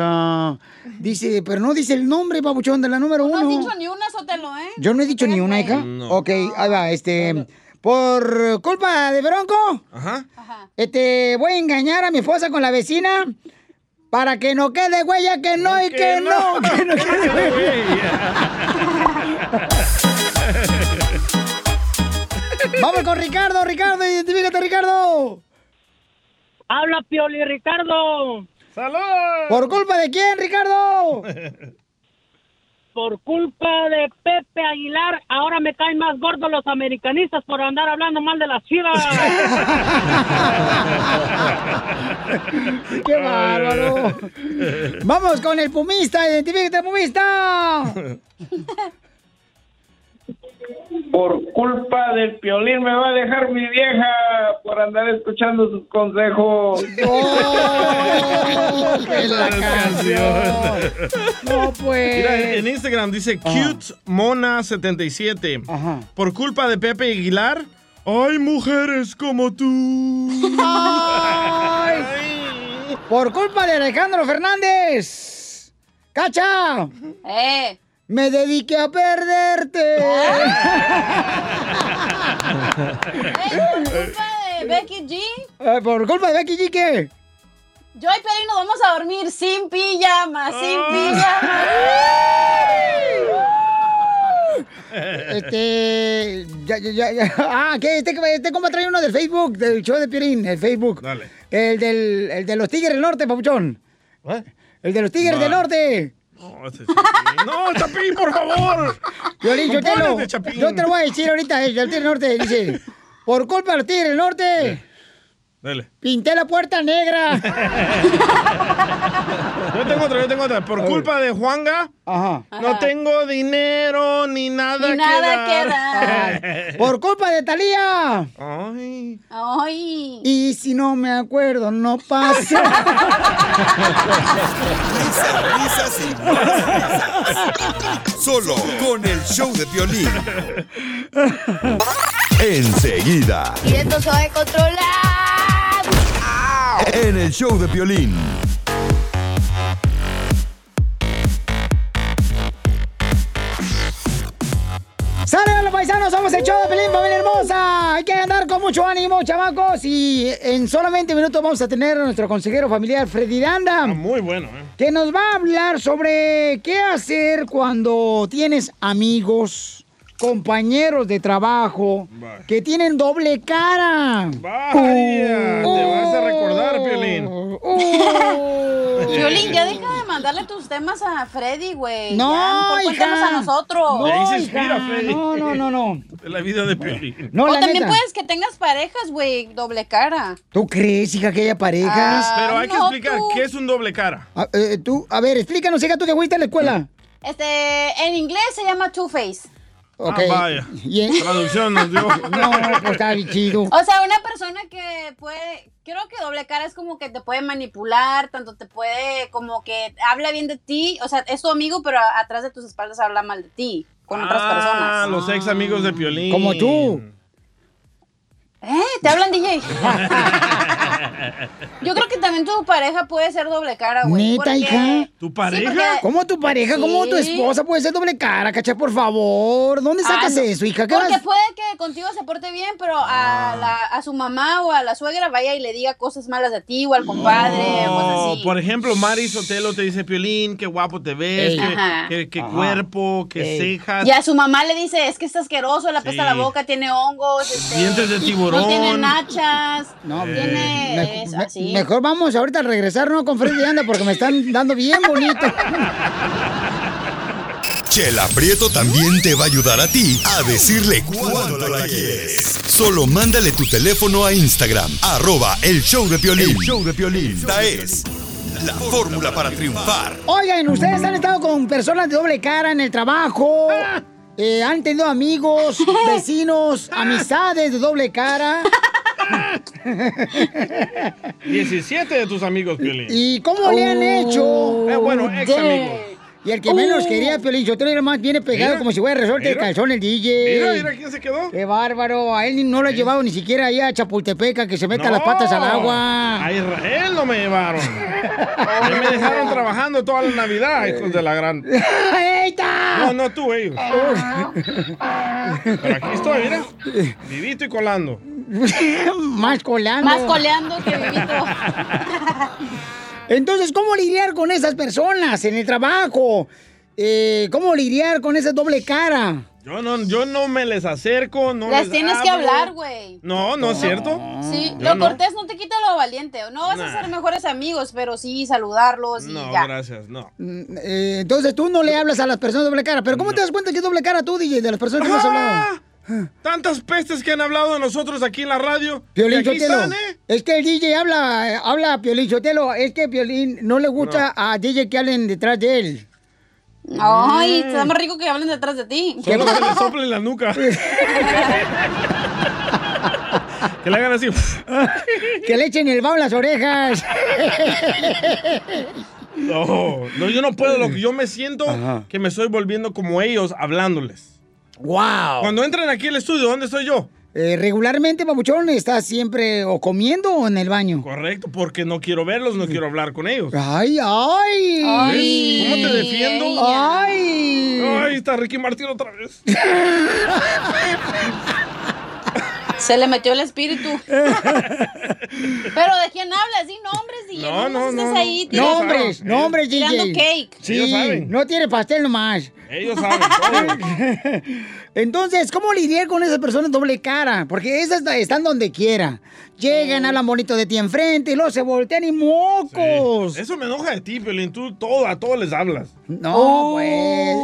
Dice... Pero no dice el nombre, babuchón, de la número uno. No has dicho ni una, Sotelo, ¿eh? Yo no he dicho ni una, hija. No. Ok, ahí va, Por culpa de Bronco... Ajá. Voy a engañar a mi esposa con la vecina... Para que no quede huella, que no y que no, que no quede huella. Vamos con Ricardo, identifícate, Ricardo. Habla, Pioli, Ricardo. ¡Salud! ¿Por culpa de quién, Ricardo? Por culpa de Pepe Aguilar, ahora me caen más gordos los americanistas por andar hablando mal de las Chivas. ¡Qué bárbaro! Vamos con el Pumista, identifícate, Pumista. Por culpa del Piolín me va a dejar mi vieja por andar escuchando sus consejos. ¡Oh! ¡Qué la canción! No, pues. Mira, en Instagram dice CuteMona77. Ajá. Por culpa de Pepe Aguilar, ¡ay, mujeres como tú! ¡Ay! Por culpa de Alejandro Fernández. ¡Cacha! Me dediqué a perderte. Por culpa de Becky G. ¿Por culpa de Becky G qué? Yo y Pedro nos vamos a dormir sin pijama, Este compa trae uno del Facebook, del show de Piolín, el Facebook. Dale. El de los Tigres del Norte, papuchón. ¿What? El de los Tigres del Norte. No, Chapín. ¡No, Chapín, por favor! Yo te lo voy a decir ahorita, el Tigre Norte dice, por culpa del Tigre Norte, dale, pinté la puerta negra. Yo tengo otra. Por culpa de Juanga, no tengo dinero ni nada que dar. Por culpa de Talía. Ay. Y si no me acuerdo, no pasa. Risas y risas. Solo con el show de Piolín. Enseguida. Y esto se va a controlar. En el show de Piolín. ¡Sale, los paisanos! ¡Somos el show de Piolín, familia hermosa! Hay que andar con mucho ánimo, chamacos. Y en solamente minutos vamos a tener a nuestro consejero familiar, Freddy de Anda. Ah, muy bueno, que nos va a hablar sobre qué hacer cuando tienes amigos, compañeros de trabajo, que tienen doble cara. ¡Vaya! Te vas a recordar, Piolín. Piolín, ya deja de mandarle tus temas a Freddy, güey. No, ya, cuéntanos a nosotros. No, ahí se inspira, Freddy. No. De la vida de Piolín. No, o también neta. Puedes que tengas parejas, güey, doble cara. ¿Tú crees, hija, que haya parejas? Pero hay que explicar, ¿qué es un doble cara? A ver, explícanos, hija, tú que fuiste a la escuela. En inglés se llama two-face. Okay. Ah, vaya. Traducción nos dio. No, pues está chido. O sea, una persona que puede, creo que doble cara es como que te puede manipular, tanto te puede, como que habla bien de ti, o sea, es tu amigo, pero atrás de tus espaldas habla mal de ti, con otras personas. Ah, los ex amigos de Piolín. Como tú. ¿Te hablan, DJ? Yo creo que también tu pareja puede ser doble cara, güey. ¿Neta, hija? ¿Tu pareja? Sí, porque... ¿Cómo tu pareja? Sí. ¿Cómo tu esposa puede ser doble cara, Cacha? Por favor. ¿Dónde sacas eso, hija? Porque puede que contigo se porte bien, pero a su mamá o a la suegra vaya y le diga cosas malas de ti o al compadre o cosas así. Por ejemplo, Mari Sotelo te dice, Piolín, qué guapo te ves, qué cuerpo, qué cejas. Y a su mamá le dice, es que está asqueroso, le apesta la boca, tiene hongos. Dientes de tiburón. No tiene nachas, no tiene... Mejor vamos ahorita a regresar, ¿no? Con Freddy de Anda, porque me están dando bien bonito. Chela Prieto también te va a ayudar a ti a decirle cuánto la quieres. Solo mándale tu teléfono a Instagram, @elshowdepiolín. Esta es la fórmula para triunfar. Oigan, ¿ustedes han estado con personas de doble cara en el trabajo? Han tenido amigos, vecinos, amistades de doble cara. 17 de tus amigos, Piolín. ¿Y cómo le han hecho? Bueno, ex amigos. Y el que menos quería, Piolín, yo tenía más viene pegado como si fuera resorte de calzón el DJ. Mira, ¿quién se quedó? Qué bárbaro, a él no lo ha llevado ni siquiera ahí a Chapultepec a que se meta las patas al agua. A Israel no me llevaron. Me dejaron trabajando toda la Navidad, hijos de la gran... No, tú, ellos. Pero aquí estoy, mira, vivito y colando. Más colando. Más coleando que vivito. Entonces, ¿cómo lidiar con esas personas en el trabajo? ¿Cómo lidiar con esa doble cara? Yo no me les acerco, no les tienes que hablar, güey. No es cierto. Sí, lo cortés no te quita lo valiente. No vas a ser mejores amigos, pero sí saludarlos y ya. No, gracias, no. Entonces tú no le hablas a las personas de doble cara. Pero ¿cómo te das cuenta que es doble cara tú, DJ, de las personas que hemos hablado? Tantas pestes que han hablado de nosotros aquí en la radio. Piolín Sotelo, es que el DJ habla a Piolín Sotelo. Es que Piolín no le gusta a DJ que hablen detrás de él. Ay, te da más rico que hablen detrás de ti. Solo que le soplen la nuca. Que le hagan así. Que le echen el vaho en las orejas. No, yo no puedo. Lo que yo me siento que me estoy volviendo como ellos hablándoles. Wow. Cuando entran aquí al estudio, ¿dónde estoy yo? Regularmente, papuchón, estás siempre o comiendo o en el baño. Correcto, porque no quiero verlos, no quiero hablar con ellos. ¡Ay! ¿Cómo te defiendo? ¡Ay! Está Ricky Martín otra vez. Se le metió el espíritu. ¿Pero de quién hablas? Di nombres, DJ. No estés ahí tirando. Nombres, DJ. Tirando cake. Sí, ellos saben. No tiene pastel nomás. Ellos saben todo. Entonces, ¿cómo lidiar con esas personas doble cara? Porque esas están donde quiera. Llegan, hablan bonito de ti enfrente y luego se voltean y mocos. Sí. Eso me enoja de ti, Piolín. Tú a todos les hablas. Pues,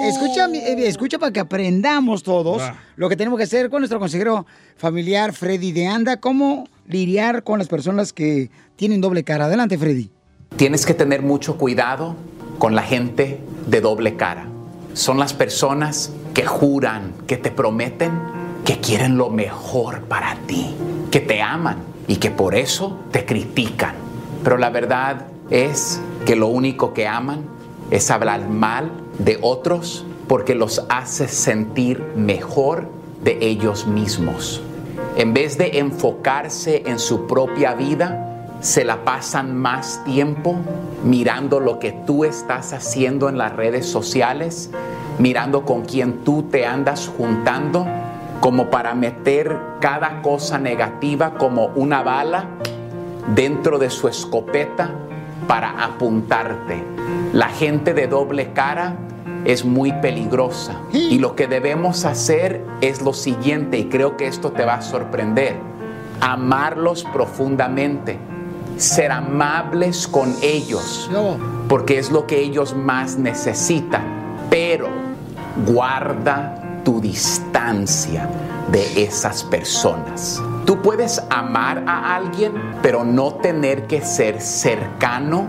escucha para que aprendamos todos lo que tenemos que hacer con nuestro consejero familiar, Freddy de Anda, cómo lidiar con las personas que tienen doble cara. Adelante, Freddy. Tienes que tener mucho cuidado con la gente de doble cara. Son las personas que juran, que te prometen, que quieren lo mejor para ti, que te aman y que por eso te critican. Pero la verdad es que lo único que aman es hablar mal de otros porque los hace sentir mejor de ellos mismos. En vez de enfocarse en su propia vida, se la pasan más tiempo mirando lo que tú estás haciendo en las redes sociales, mirando con quién tú te andas juntando, como para meter cada cosa negativa como una bala dentro de su escopeta para apuntarte. La gente de doble cara es muy peligrosa y lo que debemos hacer es lo siguiente, y creo que esto te va a sorprender: amarlos profundamente. Ser amables con ellos, porque es lo que ellos más necesitan. Pero guarda tu distancia de esas personas. Tú puedes amar a alguien, pero no tener que ser cercano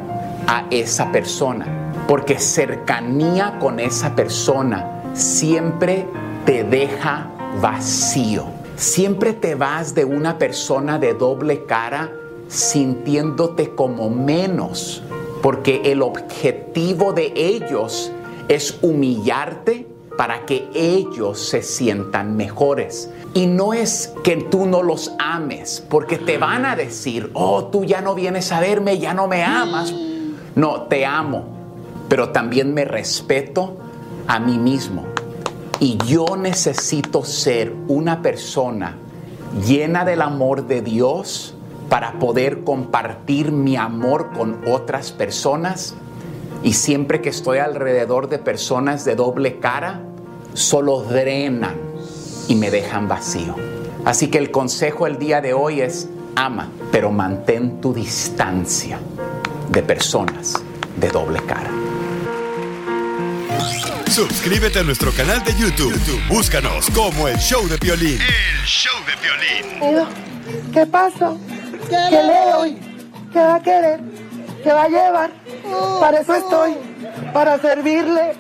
a esa persona, porque cercanía con esa persona siempre te deja vacío. Siempre te vas de una persona de doble cara sintiéndote como menos, porque el objetivo de ellos es humillarte para que ellos se sientan mejores. Y no es que tú no los ames, porque te van a decir, oh, tú ya no vienes a verme, ya no me amas. No, te amo, pero también me respeto a mí mismo. Y yo necesito ser una persona llena del amor de Dios para poder compartir mi amor con otras personas. Y siempre que estoy alrededor de personas de doble cara, solo drenan y me dejan vacío. Así que el consejo el día de hoy es, ama, pero mantén tu distancia de personas de doble cara. Suscríbete a nuestro canal de YouTube. Búscanos como El Show de Piolín. El Show de Piolín. ¿Qué pasó? ¿Qué le doy? ¿Qué va a querer? ¿Qué va a llevar? Para eso estoy, para servirle.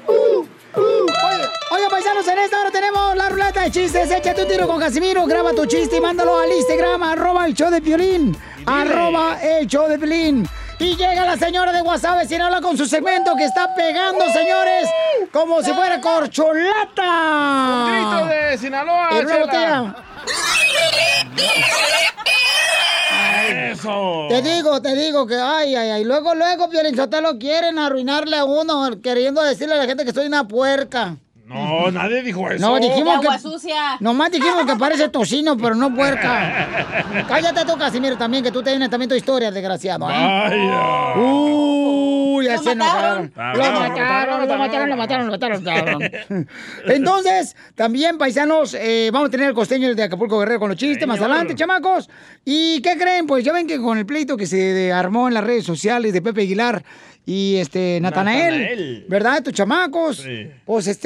Oye, paisanos, en esta hora tenemos la ruleta de chistes. Échate un tiro con Casimiro, graba tu chiste y mándalo al Instagram, @elshowdepiolín, @elshowdepiolín. Y llega la señora de WhatsApp sin hablar con su segmento que está pegando, señores, como si fuera corcholata. Un grito de Sinaloa, Chela. Eso. Te digo que, ay, luego, Piolín Sotelo, quieren arruinarle a uno queriendo decirle a la gente que soy una puerca. No, nadie dijo eso. No, dijimos que... agua sucia. Nomás dijimos que parece tocino, pero no puerca. Cállate tú, Casimiro, también, que tú tienes también tu historia, desgraciado, ¿eh? Vaya. Ya se enojaron. Lo mataron. Entonces, también, paisanos, vamos a tener el costeño, el de Acapulco Guerrero, con los chistes más adelante, chamacos. ¿Y qué creen? Pues ya ven que con el pleito que se armó en las redes sociales de Pepe Aguilar y Natanael, ¿verdad? Tus chamacos. Sí. Pues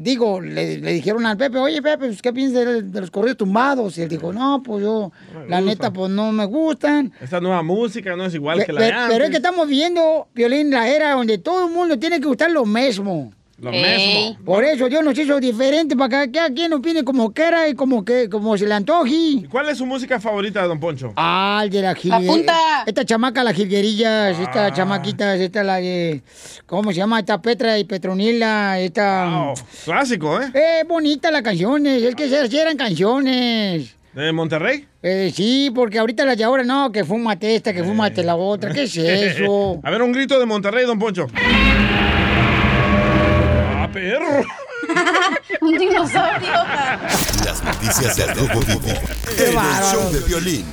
digo, le dijeron al Pepe, oye Pepe, pues, ¿qué piensas de los corridos tumbados? Y él dijo, no, pues yo, la neta, pues no me gustan. Esta nueva música no es igual que la de antes. Pero es que estamos viviendo, Piolín, la era donde todo el mundo tiene que gustar lo mismo. Por eso Dios nos hizo diferente para que cada quien opine como quiera y como se le antoje. ¿Y cuál es su música favorita, don Poncho? El de la jilguerilla. ¡Apunta! Esta chamaca, las jilguerillas, estas chamaquitas, esta la de... ¿Cómo se llama? Esta Petra y Petronila, esta... Wow. Clásico, ¿eh? Bonita las canciones, es que se eran canciones. ¿De Monterrey? Sí, porque ahorita las de ahora, no, que fúmate esta, que fúmate la otra, ¿qué es eso? A ver, un grito de Monterrey, don Poncho. Perro. Un dinosaurio. Las noticias del Rojo Vivo. El Show de Piolín.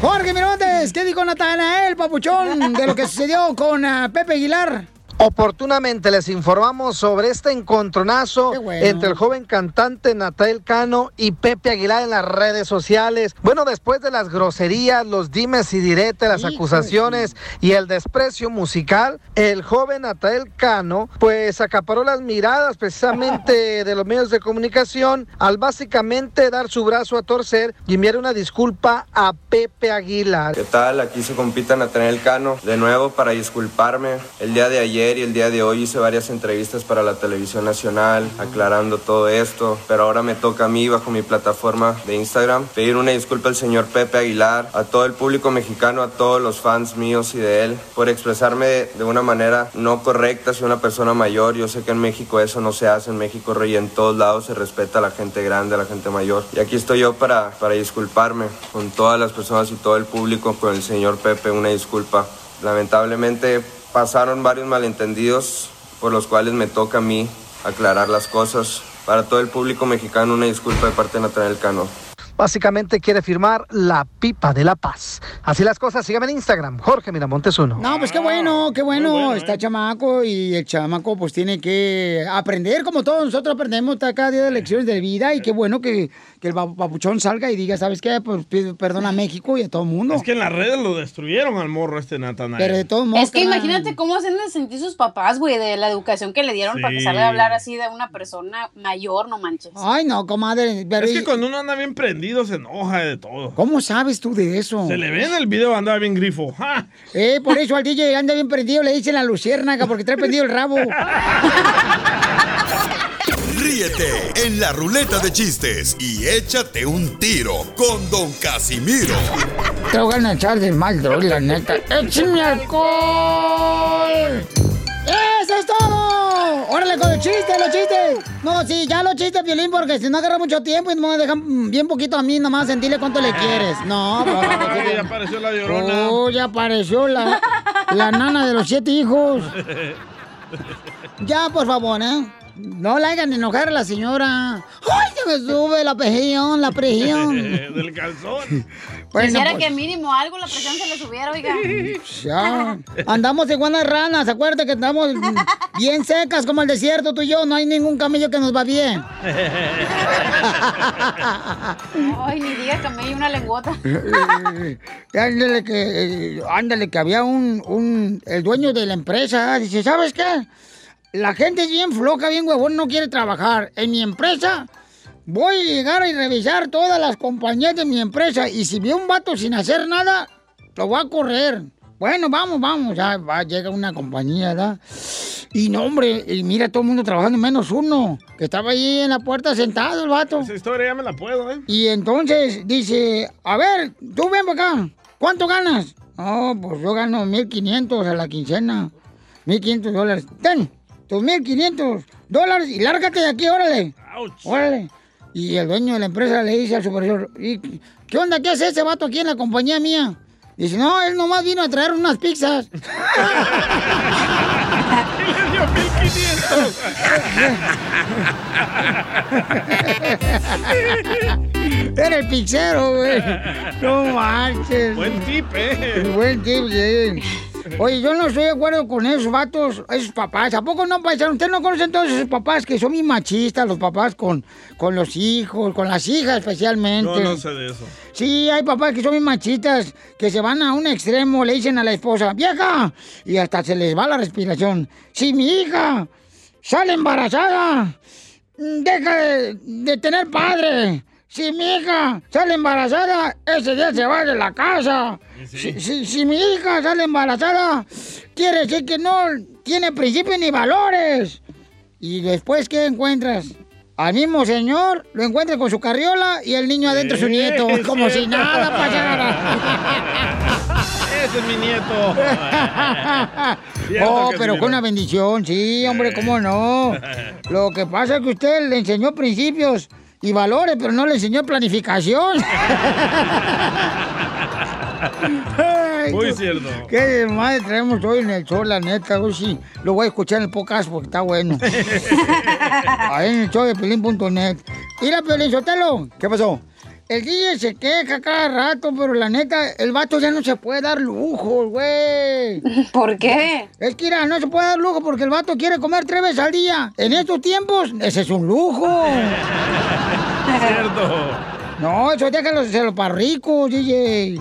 Jorge Miramontes, ¿qué dijo Natanael, papuchón, de lo que sucedió con Pepe Aguilar? Oportunamente les informamos sobre este encontronazo entre el joven cantante Natanael Cano y Pepe Aguilar en las redes sociales. Bueno, después de las groserías, los dimes y diretes, las acusaciones y el desprecio musical, el joven Natanael Cano pues acaparó las miradas precisamente de los medios de comunicación al básicamente dar su brazo a torcer y enviar una disculpa a Pepe Aguilar. ¿Qué tal? Aquí su compita Natanael Cano, de nuevo para disculparme. El día de ayer y el día de hoy hice varias entrevistas para la televisión nacional aclarando todo esto, pero ahora me toca a mí bajo mi plataforma de Instagram pedir una disculpa al señor Pepe Aguilar, a todo el público mexicano, a todos los fans míos y de él por expresarme de una manera no correcta. Soy una persona mayor, yo sé que en México eso no se hace, en México rey en todos lados se respeta a la gente grande, a la gente mayor, y aquí estoy yo para disculparme con todas las personas y todo el público, con el señor Pepe, una disculpa. Lamentablemente pasaron varios malentendidos por los cuales me toca a mí aclarar las cosas. Para todo el público mexicano, una disculpa de parte de Natanael Cano. Básicamente quiere firmar la pipa de la paz. Así las cosas, síganme en Instagram, Jorge Miramontes 1. No, pues qué bueno. Está chamaco y el chamaco pues tiene que aprender como todos nosotros aprendemos cada día de lecciones de vida, y qué bueno que el papuchón salga y diga, ¿sabes qué? Pues perdona a México y a todo el mundo. Es que en las redes lo destruyeron al morro Natanael. Pero de todos modos... Es que imagínate cómo hacen de sentir sus papás, güey, de la educación que le dieron para que salga a hablar así de una persona mayor, no manches. Ay, no, comadre. Pero... Es que cuando uno anda bien prendido se enoja de todo. ¿Cómo sabes tú de eso? Se le ve en el video, andaba bien grifo. ¡Ja! Por eso al DJ anda bien prendido, le dicen la luciérnaga porque trae prendido el rabo. Ríete en la ruleta de chistes y échate un tiro con Don Casimiro. Te voy a echar de mal, doy, la neta. ¡Échame alcohol! ¡Eso es todo! ¡Órale con los chistes, los chistes! No, sí, ya los chistes, Piolín, porque si no agarra mucho tiempo y me dejan bien poquito a mí, nomás sentirle cuánto le quieres. No, papá. Ya apareció la llorona. Oh, ya apareció la nana de los 7 hijos. Ya, por favor, ¿eh? No la hagan enojar a la señora. ¡Ay, se me sube la presión! Del calzón. Bueno, quisiera pues, que mínimo algo la presión se le subiera, oiga. Ya. Andamos igual a ranas, acuérdate que estamos bien secas como el desierto, tú y yo. No hay ningún camello que nos va bien. Ay, ni digas camello, una lengüota. Ándale que había el dueño de la empresa. Dice, ¿sabes qué? La gente es bien floja, bien huevón, no quiere trabajar. En mi empresa voy a llegar a revisar todas las compañías de mi empresa y si veo un vato sin hacer nada, lo voy a correr. Bueno, vamos. Ya llega una compañía, ¿verdad? Y no, hombre, y mira todo el mundo trabajando, menos uno, que estaba ahí en la puerta sentado el vato. Esa historia ya me la puedo, ¿eh? Y entonces dice, a ver, tú ven para acá, ¿cuánto ganas? No, pues yo gano $1,500 a la quincena, $1,500. Ten. $2,500 y lárgate de aquí, órale. Ouch. Órale. Y el dueño de la empresa le dice al supervisor, ¿y qué onda? ¿Qué hace ese vato aquí en la compañía mía? Dice, no, él nomás vino a traer unas pizzas. Y le dio $1,500. Era el pizzero, güey. No marches. Buen tip, Buen tip, sí. Oye, yo no estoy de acuerdo con esos vatos, esos papás. ¿A poco no, paisano? ¿Ustedes no conocen todos esos papás que son bien machistas, los papás con los hijos, con las hijas especialmente? Yo no sé de eso. Sí, hay papás que son bien machistas, que se van a un extremo, le dicen a la esposa, ¡vieja! Y hasta se les va la respiración. Si mi hija sale embarazada, deja de tener padre. Si mi hija sale embarazada, ese día se va de la casa. Sí. Si mi hija sale embarazada, quiere decir que no tiene principios ni valores. Y después, ¿qué encuentras? Al mismo señor, lo encuentras con su carriola y el niño adentro su nieto. Como si nada pasara. Ese es mi nieto. Oh, pero con una bendición, sí, hombre, ¿cómo no? Lo que pasa es que usted le enseñó principios y valores, pero no le enseñó planificación. Muy cierto. Qué madre traemos hoy en el show, la neta. Hoy sí, lo voy a escuchar en el podcast porque está bueno. Ahí en el show de Piolín.net. Mira, Piolín Sotelo. ¿Qué pasó? El DJ se queja cada rato, pero la neta, el vato ya no se puede dar lujo, güey. ¿Por qué? Es que no se puede dar lujo porque el vato quiere comer 3 veces al día. En estos tiempos, ese es un lujo. Cierto. No, eso déjalo, se lo para ricos, DJ.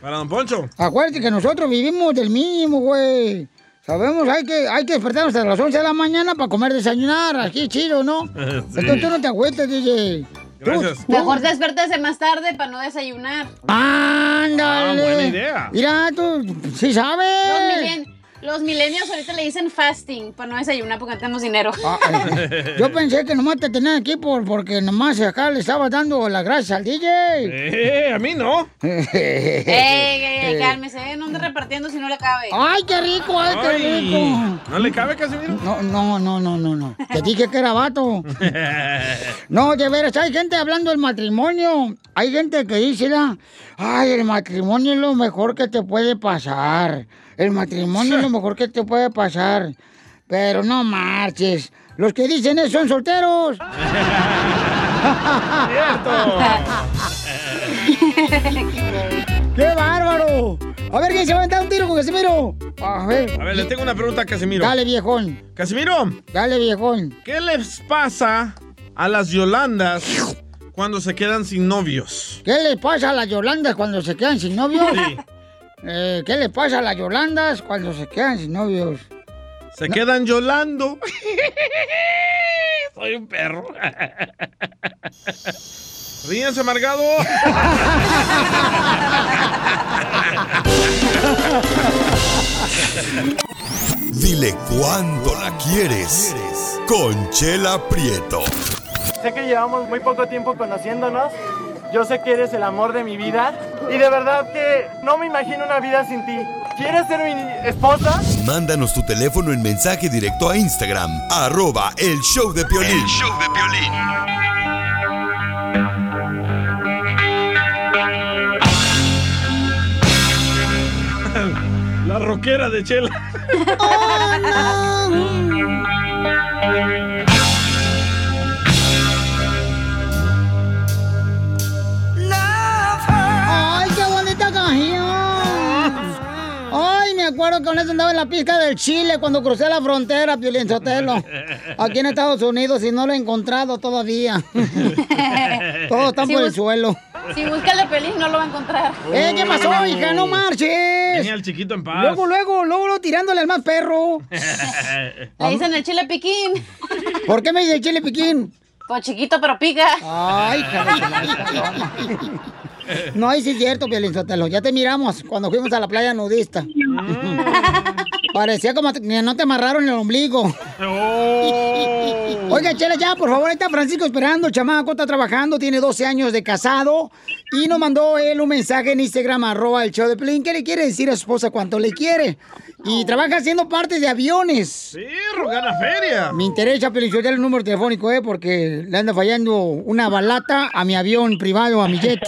Para Don Poncho. Acuérdate que nosotros vivimos del mínimo, güey. Sabemos, hay que despertarnos a las 11 de la mañana para comer, desayunar, aquí chido, ¿no? Sí. Entonces tú no te agüites, DJ. Gracias. Mejor despertese más tarde para no desayunar. ¡Ándale! Buena idea. Mira, tú sí sabes. Los millennials ahorita le dicen fasting para no desayunar porque no tenemos dinero. Yo pensé que nomás te tenían aquí porque nomás acá le estabas dando las gracias al DJ. A mí no. Cálmese, no ande repartiendo si no le cabe. ¡Ay, qué rico, qué rico! ¿No le cabe, Casimiro? No. Te dije que era vato. No, de veras, hay gente hablando del matrimonio. Hay gente que dice, ay, el matrimonio es lo mejor que te puede pasar. El matrimonio es lo mejor que te puede pasar. Pero no marches. Los que dicen eso son solteros. ¡Qué bárbaro! A ver, ¿quién se va a aventar un tiro con Casimiro? A ver, le tengo una pregunta a Casimiro. Dale, viejón. ¡Casimiro! Dale, viejón. ¿Qué les pasa a las Yolandas cuando se quedan sin novios? ¿Qué les pasa a las Yolandas cuando se quedan sin novios? Sí. ¿Qué le pasa a las Yolandas cuando se quedan sin novios? Se quedan yolando. Soy un perro. Ríense, amargado. Dile cuándo la quieres con Chela Prieto. Sé que llevamos muy poco tiempo conociéndonos. Yo sé que eres el amor de mi vida. Y de verdad que no me imagino una vida sin ti. ¿Quieres ser mi esposa? Mándanos tu teléfono en mensaje directo a Instagram @elshowdepiolin. El Show de Piolín. La roquera de Chela. Oh, no. ¡Ay, qué bonita canción! ¡Ay, me acuerdo que con eso andaba en la pizca del Chile cuando crucé la frontera, Piolín Sotelo! Aquí en Estados Unidos y no lo he encontrado todavía. Todos están por el suelo. Si busca la peli, no lo va a encontrar. ¿Qué pasó, hija? ¡No marches! Tenía al chiquito en paz. Luego, tirándole al más perro. Le dicen el chile piquín. ¿Por qué me dice el chile piquín? Pues chiquito, pero pica. Ay, cabrón. No, ahí sí es cierto, Piolín Sotelo. Ya te miramos cuando fuimos a la playa nudista. Parecía como que no te amarraron el ombligo. Oh. Oiga, Chela, ya, por favor, ahí está Francisco esperando. El chamaco está trabajando, tiene 12 años de casado. Y nos mandó él un mensaje en Instagram, @elshowdepiolín. ¿Qué le quiere decir a su esposa cuánto le quiere? Y trabaja haciendo parte de aviones. Sí, gana feria. Me interesa, pero yo el número telefónico, porque le anda fallando una balata a mi avión privado, a mi jet.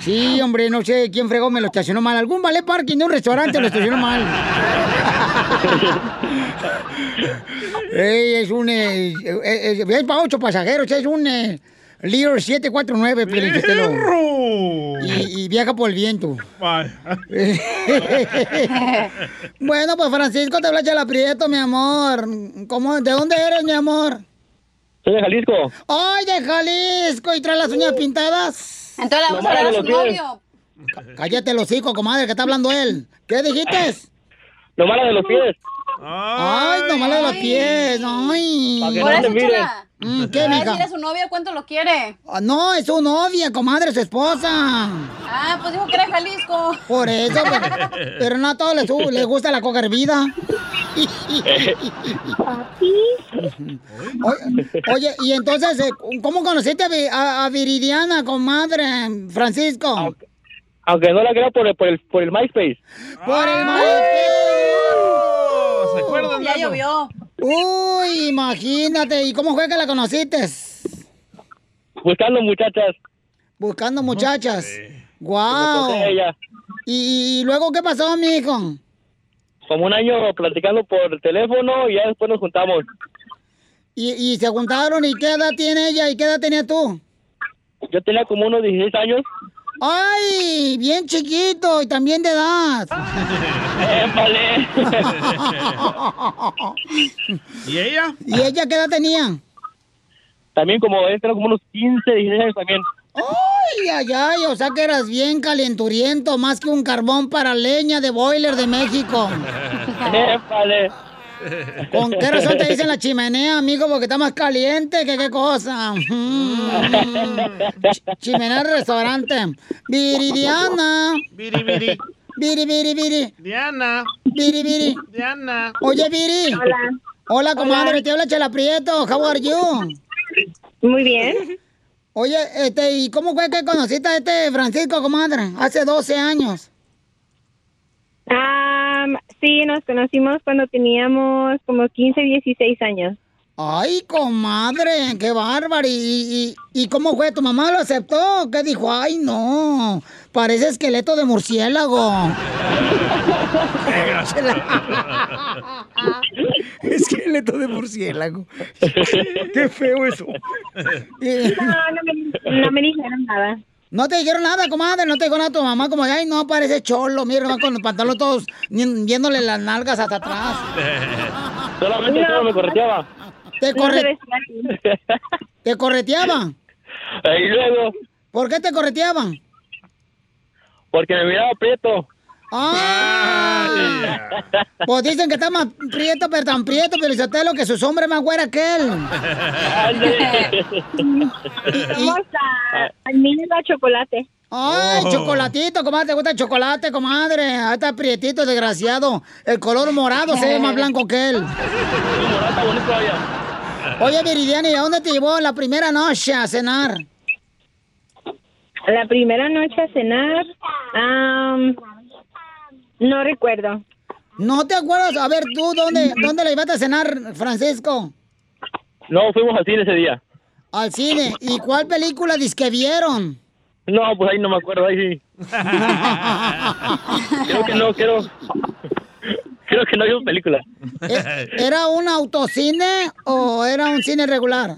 Sí, hombre, no sé quién fregó, me lo estacionó mal. Algún valet parking de un restaurante lo estacionó mal. Es para 8 pasajeros, es un Lear 749, Piolín. Y viaja por el viento. Bueno, pues Francisco, te habla Chela Prieto, mi amor. ¿De dónde eres, mi amor? Soy de Jalisco. ¡Ay, de Jalisco! ¿Y traes las uñas pintadas? Entonces la vas a su novio. Cállate el hocico, comadre, que está hablando él. ¿Qué dijiste? Lo malo de los pies. Ay, lo malo de los pies. Ay. Para que no te mires. ¿Qué, mija? ¿Eres su novia? ¿Cuánto lo quiere? Ah, no, es su novia, comadre, su esposa. Ah, pues dijo que era Jalisco. Por eso, pero no a todos les gusta la coca hervida. Oye, y entonces, ¿cómo conociste a Viridiana, comadre, Francisco? Aunque no la crea por el MySpace. ¡Por el MySpace! ¿Se acuerdan? Ya llovió. Uy, imagínate. ¿Y cómo fue que la conociste? Buscando muchachas. Buscando muchachas. Sí. ¡Guau! ¿Y luego qué pasó, mijo? Como un año platicando por teléfono y ya después nos juntamos. ¿Y se juntaron? ¿Y qué edad tiene ella? ¿Y qué edad tenía tú? Yo tenía como unos 16 años. ¡Ay! Bien chiquito y también de edad. ¡Épale! ¿Y ella? ¿Y ella qué edad tenía? También como unos 15, 16 años también. ¡Ay, ay, ay! O sea que eras bien calenturiento, más que un carbón para leña de boiler de México. ¡Épale! ¿Con qué razón te dicen la chimenea, amigo? Porque está más caliente que qué cosa. Chimenea del restaurante. Viridiana. Viri, viri. Viri, viri, viri. Diana. Viri, viri. Diana. Oye, Viri. Hola. Hola, comadre. Hola. Te habla Chela Prieto. How are you? Muy bien. Oye, ¿y cómo fue que conociste a Francisco, comadre? Hace 12 años. Sí, nos conocimos cuando teníamos como 15, 16 años. ¡Ay, comadre! ¡Qué bárbaro! ¿Y cómo fue? ¿Tu mamá lo aceptó? ¿Qué dijo? ¡Ay, no! Parece esqueleto de murciélago. Esqueleto de murciélago. ¡Qué feo eso! No me dijeron nada. No te dijeron nada, comadre, no te dijo nada a tu mamá, como, ay, no, parece cholo, mira, con los pantalones todos, viéndole las nalgas hasta atrás. Solamente no me correteaba. ¿Te correteaba? Y luego. ¿Por qué te correteaban? Porque me miraba prieto. ¡Ah! Pues dicen que está más prieto, pero tan prieto, pero Sotelo, que su sombra es más güera que él. Vamos a al mini chocolate. ¡Ay, chocolatito, comadre! ¿Te gusta el chocolate, comadre? Ahí está prietito, desgraciado. El color morado se ve más blanco que él. El color morado está bonito allá. Oye, Viridiana, ¿y a dónde te llevó la primera noche a cenar? La primera noche a cenar... no recuerdo. ¿No te acuerdas? A ver, ¿tú dónde la llevaste a cenar, Francisco? No, fuimos al cine ese día. ¿Al cine? ¿Y cuál película dizque vieron? No, pues ahí no me acuerdo, ahí sí. Creo que no vimos película. ¿Era un autocine o era un cine regular?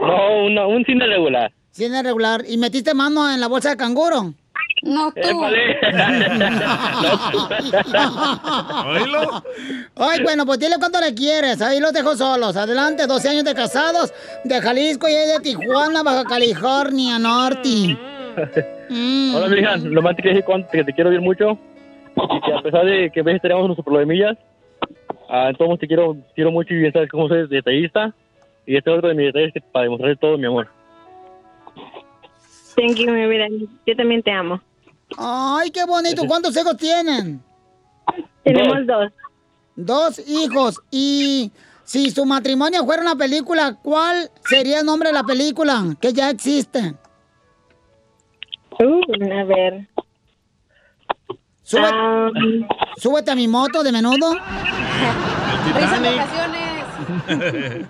No, un cine regular. Cine regular. ¿Y metiste mano en la bolsa de canguro? No, tú. ¿Oílo? Ay, bueno, pues dile cuánto le quieres. Ahí los dejo solos. Adelante, 12 años de casados, de Jalisco y de Tijuana, Baja California Norte. Hola, mija. Lo más te quiero decir que te quiero bien mucho. Y que a pesar de que a veces tenemos nuestros problemillas, entonces te quiero mucho y bien sabes cómo soy detallista. Y este otro de mis detalles para demostrar todo mi amor. Thank you, mi vida. Yo también te amo. Ay, qué bonito. ¿Cuántos hijos tienen? Tenemos dos. Dos hijos. Y si su matrimonio fuera una película, ¿cuál sería el nombre de la película que ya existe? A ver. Súbete a mi moto de menudo. Vacaciones.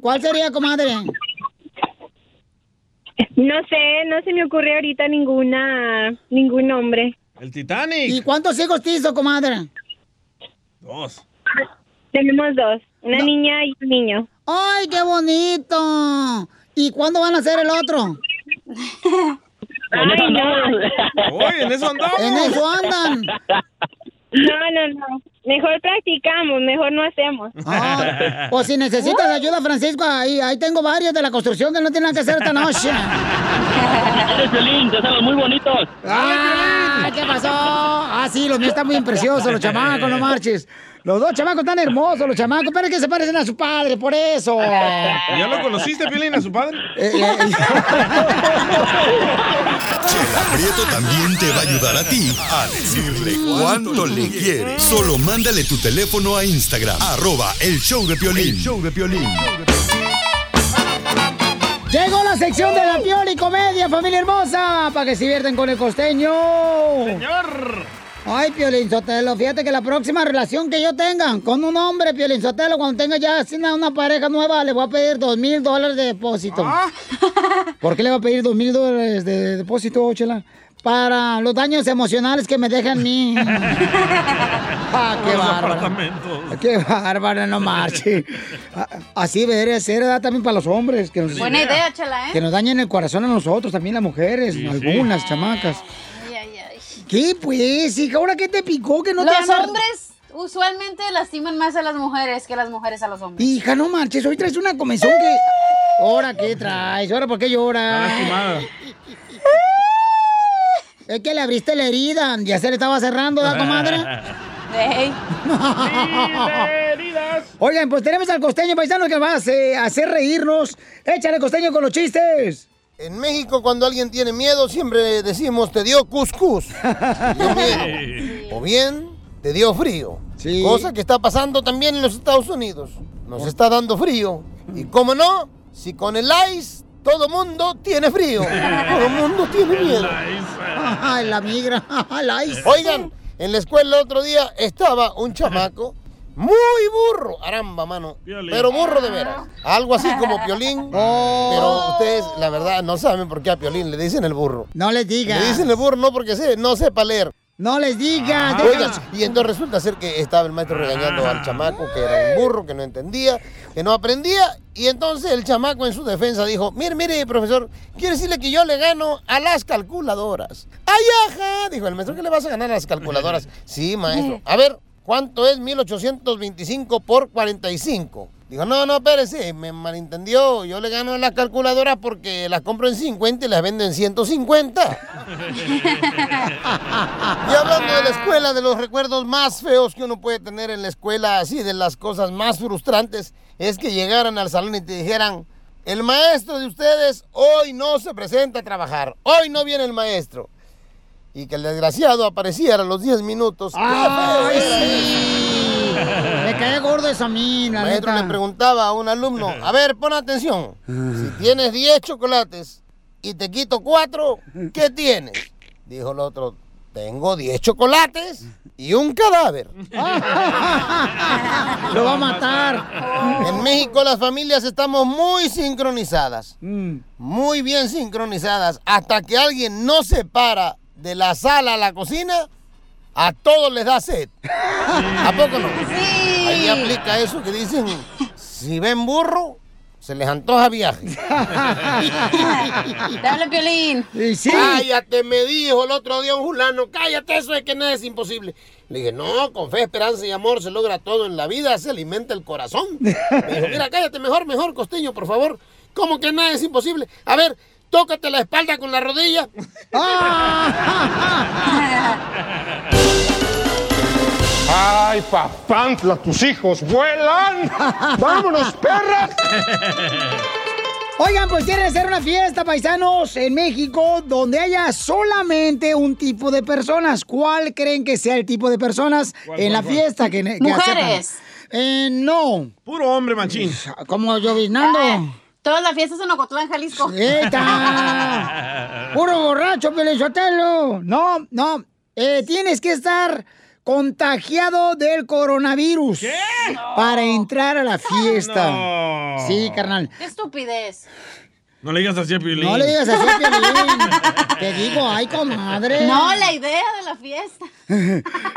¿Cuál sería, comadre? No se me ocurre ahorita ningún nombre. El Titanic. ¿Y cuántos hijos te hizo, comadre? Dos. Tenemos dos, una niña y un niño. ¡Ay, qué bonito! ¿Y cuándo van a hacer el otro? Ay, no. Oye, en eso andamos. En eso andan. No. Mejor practicamos, mejor no hacemos. O si necesitas ayuda, Francisco, ahí tengo varios de la construcción que no tienen que hacer esta noche. Eres Piolín, ya sabes, muy bonitos. ¡Ah! ¿Qué pasó? Ah, sí, los míos están muy preciosos, los chamacos, no marches. Los dos chamacos están hermosos, los chamacos, pero es que se parecen a su padre, por eso. ¿Ya lo conociste, Piolín, a su padre? Chela Prieto también te va a ayudar a ti a decirle cuánto le quieres. Solo mándale tu teléfono a Instagram, @elshowdepiolín. Llegó la sección de la Pioli Comedia, familia hermosa, para que se divierten con el costeño. ¡Señor! Ay, Piolín Sotelo, fíjate que la próxima relación que yo tenga con un hombre, Piolín Sotelo, cuando tenga ya una pareja nueva, le voy a pedir $2,000 de depósito. ¿Ah? ¿Por qué le voy a pedir $2,000 de depósito, Chela? Para los daños emocionales que me dejan mí. ¡Ah, qué bárbaro! ¡Qué bárbaro, no marche! Así debería ser, también para los hombres. Que nos, buena idea, Chela, ¿eh? Que nos dañen el corazón a nosotros, también las mujeres, sí, algunas chamacas. ¿Qué, pues, hija? ¿Ahora qué te picó que no te amas? Los hombres usualmente lastiman más a las mujeres que las mujeres a los hombres. Hija, no marches, hoy traes una comezón que... ¿Ahora qué traes? ¿Ahora por qué lloras? Es que le abriste la herida, ya se le estaba cerrando, ¿da, comadre? ¡Ey! ¡Heridas! Oigan, pues tenemos al costeño paisano que va a hacer reírnos. ¡Échale, costeño, con los chistes! En México, cuando alguien tiene miedo, siempre decimos, te dio cuscús. O bien, te dio frío. Sí. Cosa que está pasando también en los Estados Unidos. Nos está dando frío. Y cómo no, si con el ice, todo mundo tiene frío. Todo mundo tiene miedo. Ay, la migra, el ice. Oigan, en la escuela el otro día estaba un chamaco muy burro, aramba, mano, Piolín. Pero burro de veras, algo así como Piolín, pero ustedes, la verdad, no saben por qué a Piolín le dicen el burro. No les digas. Le dicen el burro, no porque no sepa leer. No les digas. Oigan, y entonces resulta ser que estaba el maestro regañando al chamaco, que era un burro, que no entendía, que no aprendía, y entonces el chamaco en su defensa dijo, mire, profesor, quiere decirle que yo le gano a las calculadoras. ¡Ay, ajá! Dijo el maestro, ¿qué le vas a ganar a las calculadoras? Sí, maestro, a ver. ¿Cuánto es 1825 por 45? Digo, no, espérese, me malentendió. Yo le gano a las calculadoras porque las compro en 50 y las vendo en 150. Y hablando de la escuela, de los recuerdos más feos que uno puede tener en la escuela, así de las cosas más frustrantes, es que llegaran al salón y te dijeran, El maestro de ustedes hoy no se presenta a trabajar. Hoy no viene el maestro. Y que el desgraciado apareciera a los 10 minutos. ¡Ay, sí! Me caía gordo esa mina, la neta. Le preguntaba a un alumno, a ver, pon atención. Si tienes 10 chocolates y te quito 4, ¿qué tienes? Dijo el otro, tengo 10 chocolates y un cadáver. Lo va a matar. En México las familias estamos muy sincronizadas. Muy bien sincronizadas. Hasta que alguien no se para de la sala a la cocina, a todos les da sed. ¿A poco no? Sí. Ahí aplica eso que dicen, si ven burro, se les antoja viaje. Dale, Piolín. Sí. Cállate, me dijo el otro día un fulano, cállate, eso es que nada es imposible. Le dije, no, con fe, esperanza y amor se logra todo en la vida, se alimenta el corazón. Me dijo, mira, cállate, mejor, Costeño, por favor. ¿Cómo que nada es imposible? A ver, tócate la espalda con la rodilla. ¡Ay, papantla, tus hijos vuelan! ¡Vámonos, perras! Oigan, pues quieren hacer una fiesta, paisanos, en México, donde haya solamente un tipo de personas. ¿Cuál creen que sea el tipo de personas en la fiesta que mujeres. Aceptan? No. Puro hombre, machín. Como lloviznando. Todas las fiestas en Ocotlán, Jalisco. ¡Eta! ¡Puro borracho, Piolín Sotelo! No. Tienes que estar contagiado del coronavirus. ¿Qué? Para entrar a la fiesta. No. Sí, carnal. ¡Qué estupidez! No le digas así a Piolín. Te digo, ay, comadre. No, la idea de la fiesta.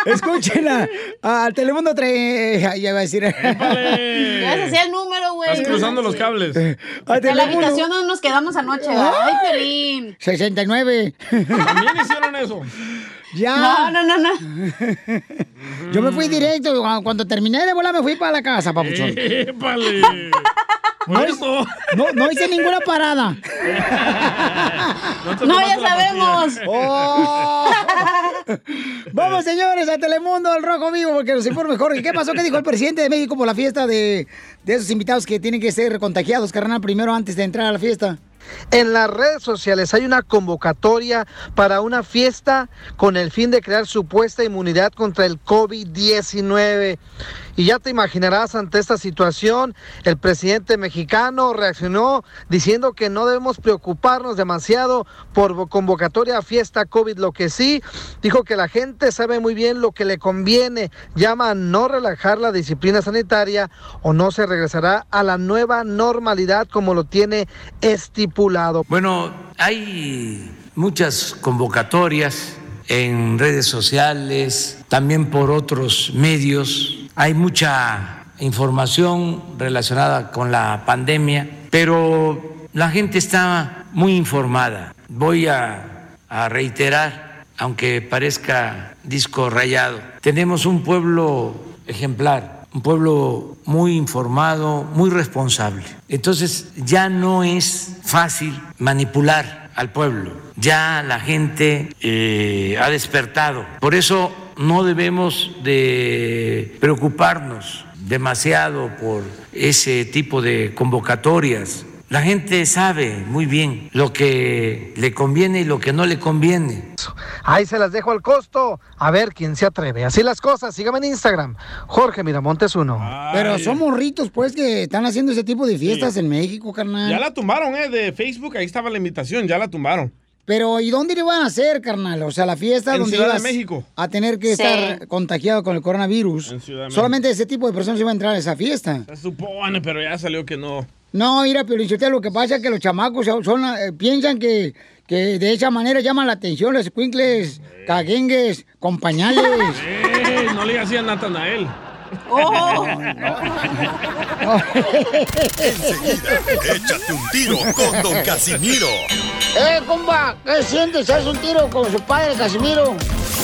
Escúchela. Al Telemundo 3. Ya va a decir. ¡Épale! Ya se hacía el número, güey. Estás cruzando los cables. En la habitación donde nos quedamos anoche. Ay, Piolín. 69. También hicieron eso. Ya. No. Yo me fui directo. Cuando terminé de volar, me fui para la casa, papuchón. ¡Épale! No hice ninguna parada. No, ya sabemos. Vamos, señores, a Telemundo, al Rojo Vivo, porque nos informe Jorge. ¿Qué pasó? ¿Qué dijo el presidente de México por la fiesta de esos invitados que tienen que ser contagiados, carnal, primero antes de entrar a la fiesta? En las redes sociales hay una convocatoria para una fiesta con el fin de crear supuesta inmunidad contra el COVID-19. Y ya te imaginarás, ante esta situación, el presidente mexicano reaccionó diciendo que no debemos preocuparnos demasiado por convocatoria a fiesta COVID. Lo que sí, dijo que la gente sabe muy bien lo que le conviene. Llama a no relajar la disciplina sanitaria o no se regresará a la nueva normalidad como lo tiene estipulado. Bueno, hay muchas convocatorias en redes sociales, también por otros medios. Hay mucha información relacionada con la pandemia, pero la gente está muy informada. Voy a reiterar, aunque parezca disco rayado, tenemos un pueblo ejemplar, un pueblo muy informado, muy responsable. Entonces ya no es fácil manipular al pueblo, ya la gente ha despertado. Por eso no debemos de preocuparnos demasiado por ese tipo de convocatorias. La gente sabe muy bien lo que le conviene y lo que no le conviene. Ahí se las dejo al costo. A ver quién se atreve. Así las cosas. Síganme en Instagram. Jorge Miramontes 1. Ay. Pero son morritos, pues, que están haciendo ese tipo de fiestas en México, carnal. Ya la tumbaron, de Facebook. Ahí estaba la invitación. Ya la tumbaron. Pero, ¿y dónde le van a hacer, carnal? O sea, la fiesta en donde Ciudad ibas de México a tener que estar contagiado con el coronavirus. Solamente ese tipo de personas iba a entrar a esa fiesta. Se supone, pero ya salió que no. No, mira, Piolín, lo que pasa es que los chamacos piensan que de esa manera llaman la atención los escuincles, caguengues, con pañales. No le hacían Natanael. ¡Oh! Enseguida, échate un tiro con Don Casimiro. Compa, ¿qué sientes? ¿Haz un tiro con su padre, Casimiro?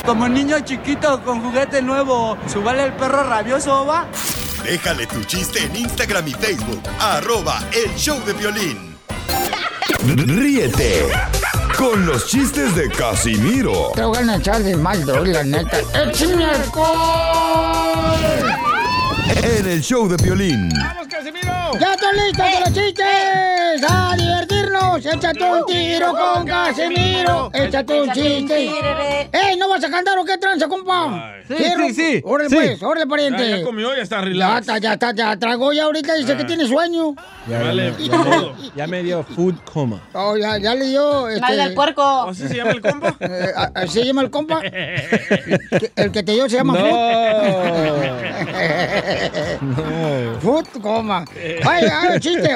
Como niño chiquito con juguete nuevo, ¿subale el perro rabioso, va? Déjale tu chiste en Instagram y Facebook, @elshowdepiolin. Ríete con los chistes de Casimiro. Te voy a echar de mal, la neta. ¡Échame alcohol! En el show de Piolín. ¡Vamos, Casimiro! ¡Ya están listas de los chistes! ¡A divertirnos! ¡Échate un tiro con Casimiro! ¡Échate un chiste! ¡Ey, no vas a cantar o qué tranza, compa! Ay. Sí. ¡Órale, pues! ¡Órale, pariente! Ya comió, ya está relax. Ya tragó ya ahorita, dice que tiene sueño. Ya me dio food coma. Oh, ya le dio... ¡Mal del puerco! ¿Así se llama el compa? ¿Así se llama el compa? El que te dio se llama food. Food coma. ¡Ay, chiste!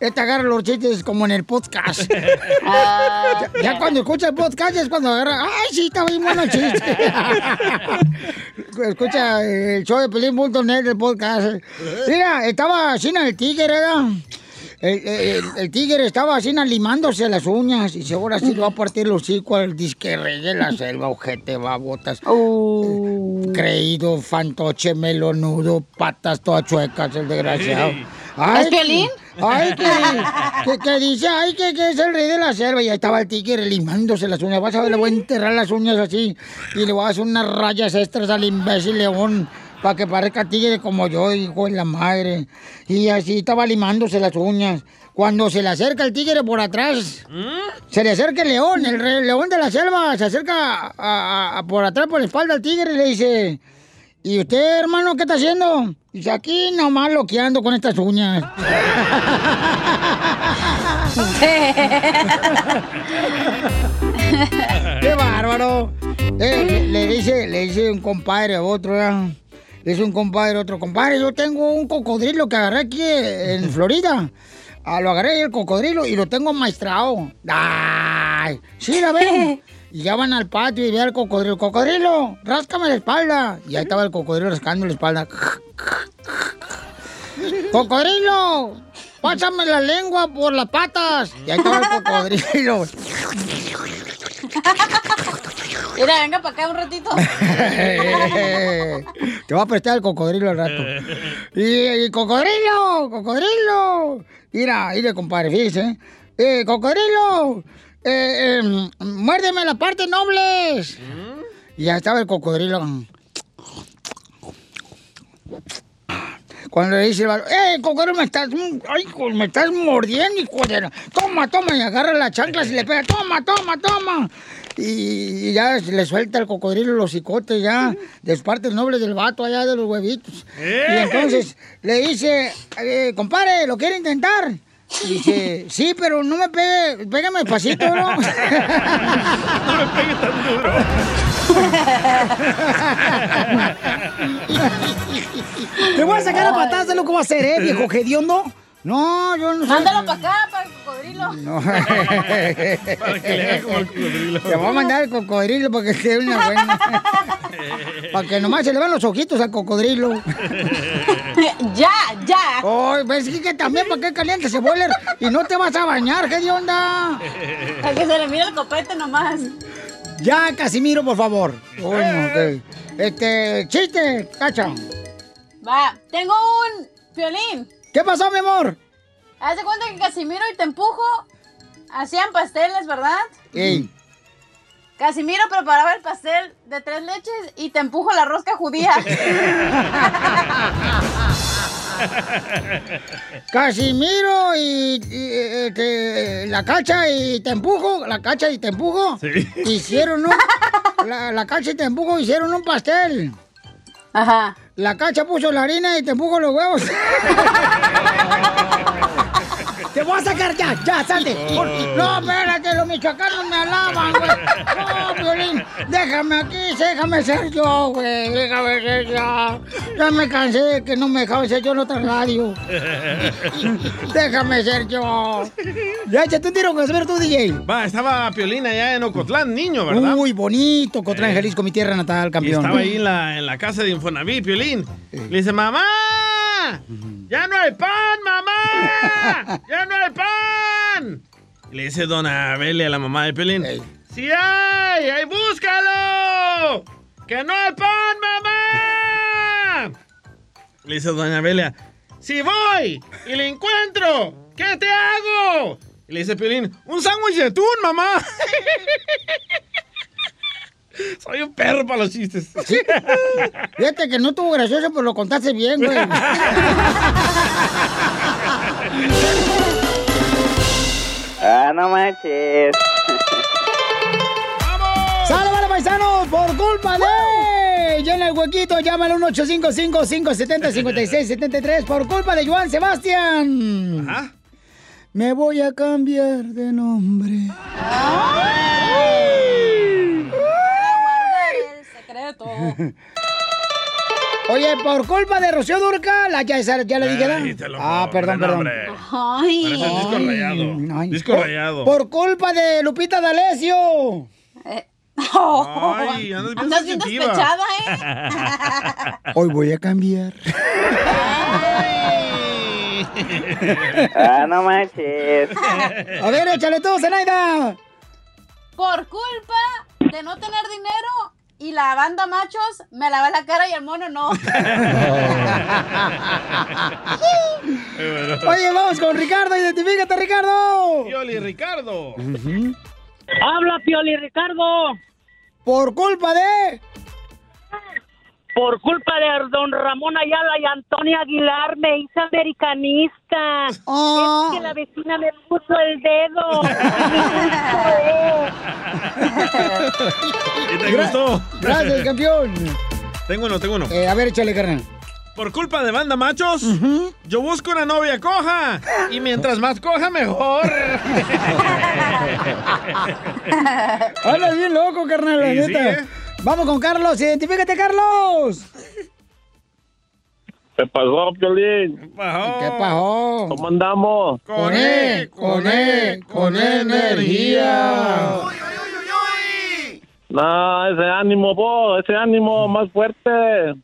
Este agarra los chistes como en el podcast. Ya cuando escucha el podcast es cuando agarra. ¡Ay, sí, está bien bueno el chiste! Escucha el show de Piolín.net del podcast. Mira, estaba así el tigre, ¿verdad? El tigre estaba así limándose las uñas y ahora sí le va a partir los hocicos al disque rey de la selva, ojete, babotas. Creído, fantoche, melonudo, patas todas chuecas, el desgraciado. Ay, ¿es Piolín? Ay, que dice, ay, que es el rey de la selva. Y ahí estaba el tigre limándose las uñas. Vas a ver, le voy a enterrar las uñas así y le voy a hacer unas rayas extras al imbécil león, para que parezca tigre como yo, hijo de la madre. Y así estaba limándose las uñas. Cuando se le acerca el tigre por atrás, se le acerca el león. El rey, el león de la selva se acerca por atrás, por la espalda al tigre y le dice... ¿Y usted, hermano, qué está haciendo? Dice, aquí nomás loqueando con estas uñas. ¡Qué bárbaro! Le dice un compadre a otro, ¿verdad? Le dice un compadre a otro, compadre, yo tengo un cocodrilo que agarré aquí en Florida. Lo agarré el cocodrilo y lo tengo maestrado. ¡Ay! ¡Sí, la ven! Y ya van al patio y ve al cocodrilo. ¡Cocodrilo, ráscame la espalda! Y ahí estaba el cocodrilo rascando la espalda. ¡Cocodrilo, pásame la lengua por las patas! Y ahí estaba el cocodrilo. Mira, venga para acá un ratito. Te va a prestar el cocodrilo al rato. Y cocodrilo. Mira, compadre, fíjese. Cocodrilo. Muérdeme la parte nobles. Y ya estaba el cocodrilo. Cuando le dice el valor, cocodrilo, me estás mordiendo, hijo de... Toma, y agarra las chanclas y le pega, toma. Y ya le suelta al cocodrilo los cicotes ya, de las partes nobles del vato allá de los huevitos. Y entonces le dice, compadre, ¿lo quiere intentar? Dice, sí, pero no me pegue, pégame despacito, ¿no? No me pegue tan duro. Te voy a sacar a patadas, ¿sabes lo que voy a hacer, viejo hediondo? No, yo no sé. Mándalo para acá, para el cocodrilo. No. Para que le haga como el cocodrilo. Te voy a mandar el cocodrilo para que quede una buena. Para que nomás se le van los ojitos al cocodrilo. Ya. Oh, ves que también para que caliente se vuele y no te vas a bañar, ¿qué de onda? Para que se le mire el copete nomás. Ya, Casimiro, por favor. Bueno, okay. Chiste, cacha. Va, tengo un Piolín. ¿Qué pasó, mi amor? Haz de cuenta que Casimiro y Te Empujo hacían pasteles, ¿verdad? Sí. Casimiro preparaba el pastel de 3 leches y Te Empujo la rosca judía. Casimiro y la Cacha y Te Empujo, sí. Hicieron la Cacha y Te Empujo hicieron un pastel. Ajá. La Cacha puso la harina y Te Empujo los huevos. ¡Te voy a sacar ya, salte! No, espérate, los michoacanos me alaban, güey. No, Piolín, déjame aquí, déjame ser yo, güey. Déjame ser yo. Ya me cansé de que no me dejaban ser yo en otra radio. Déjame ser yo. Ya, échate un tiro con Casimiro, tú, DJ. Va, estaba Piolín allá en Ocotlán, niño, ¿verdad? Muy bonito, Ocotlán, Jalisco, mi tierra natal, campeón. Y estaba ahí en la casa de Infonavit, Piolín. Le dice, mamá, ¡ya no hay pan, mamá! ¡Ya no hay pan! Le dice Don Abel a la mamá de Piolín. Hey. ¡Sí hay! ¡Ahí búscalo! ¡Que no hay pan, mamá! Le dice Don Abel, ¡si voy y le encuentro! ¿Qué te hago? Le dice Piolín, ¡un sándwich de atún, mamá! Soy un perro para los chistes. ¿Sí? Fíjate que no estuvo gracioso, pero lo contaste bien, güey. Ah, no manches. ¡Vamos! ¡Sálvale, paisanos! ¡Por culpa de! Llena el huequito, llámalo 1-855-570-5673. Por culpa de Joan Sebastián. Ajá. Me voy a cambiar de nombre. ¡Ay! ¡Ay! El secreto. Oye, por culpa de Rocío Durca, ya le dije, ¿no? Ah, perdón. Ay. Parece el disco rayado. Ay. Disco rayado. Por culpa de Lupita D'Alessio. Oh. Ay, andas bien despechada, ¿eh? Hoy voy a cambiar. Ah, no manches. A ver, échale tú, Zenaida. Por culpa de no tener dinero y la banda Machos, me lavé la cara y el mono no. Oye, vamos con Ricardo. Identifícate, Ricardo. Pioli Ricardo. Uh-huh. Habla Pioli Ricardo. Por culpa de... Por culpa de don Ramón Ayala y Antonio Aguilar me hice americanista. Oh. Es que la vecina me puso el dedo. ¿Y te gustó? Gracias, campeón. Tengo uno. A ver, échale, carnal. Por culpa de Banda Machos, uh-huh, yo busco una novia coja. Y mientras más coja, mejor. Hablas bien loco, carnal, la neta. Sí, ¿eh? Vamos con Carlos, identifícate, Carlos. ¿Qué pasó, Piolín? ¿Qué pasó? ¿Cómo andamos? Con energía. ¡Uy, uy, uy, uy! No, ese ánimo, vos, ese ánimo más fuerte.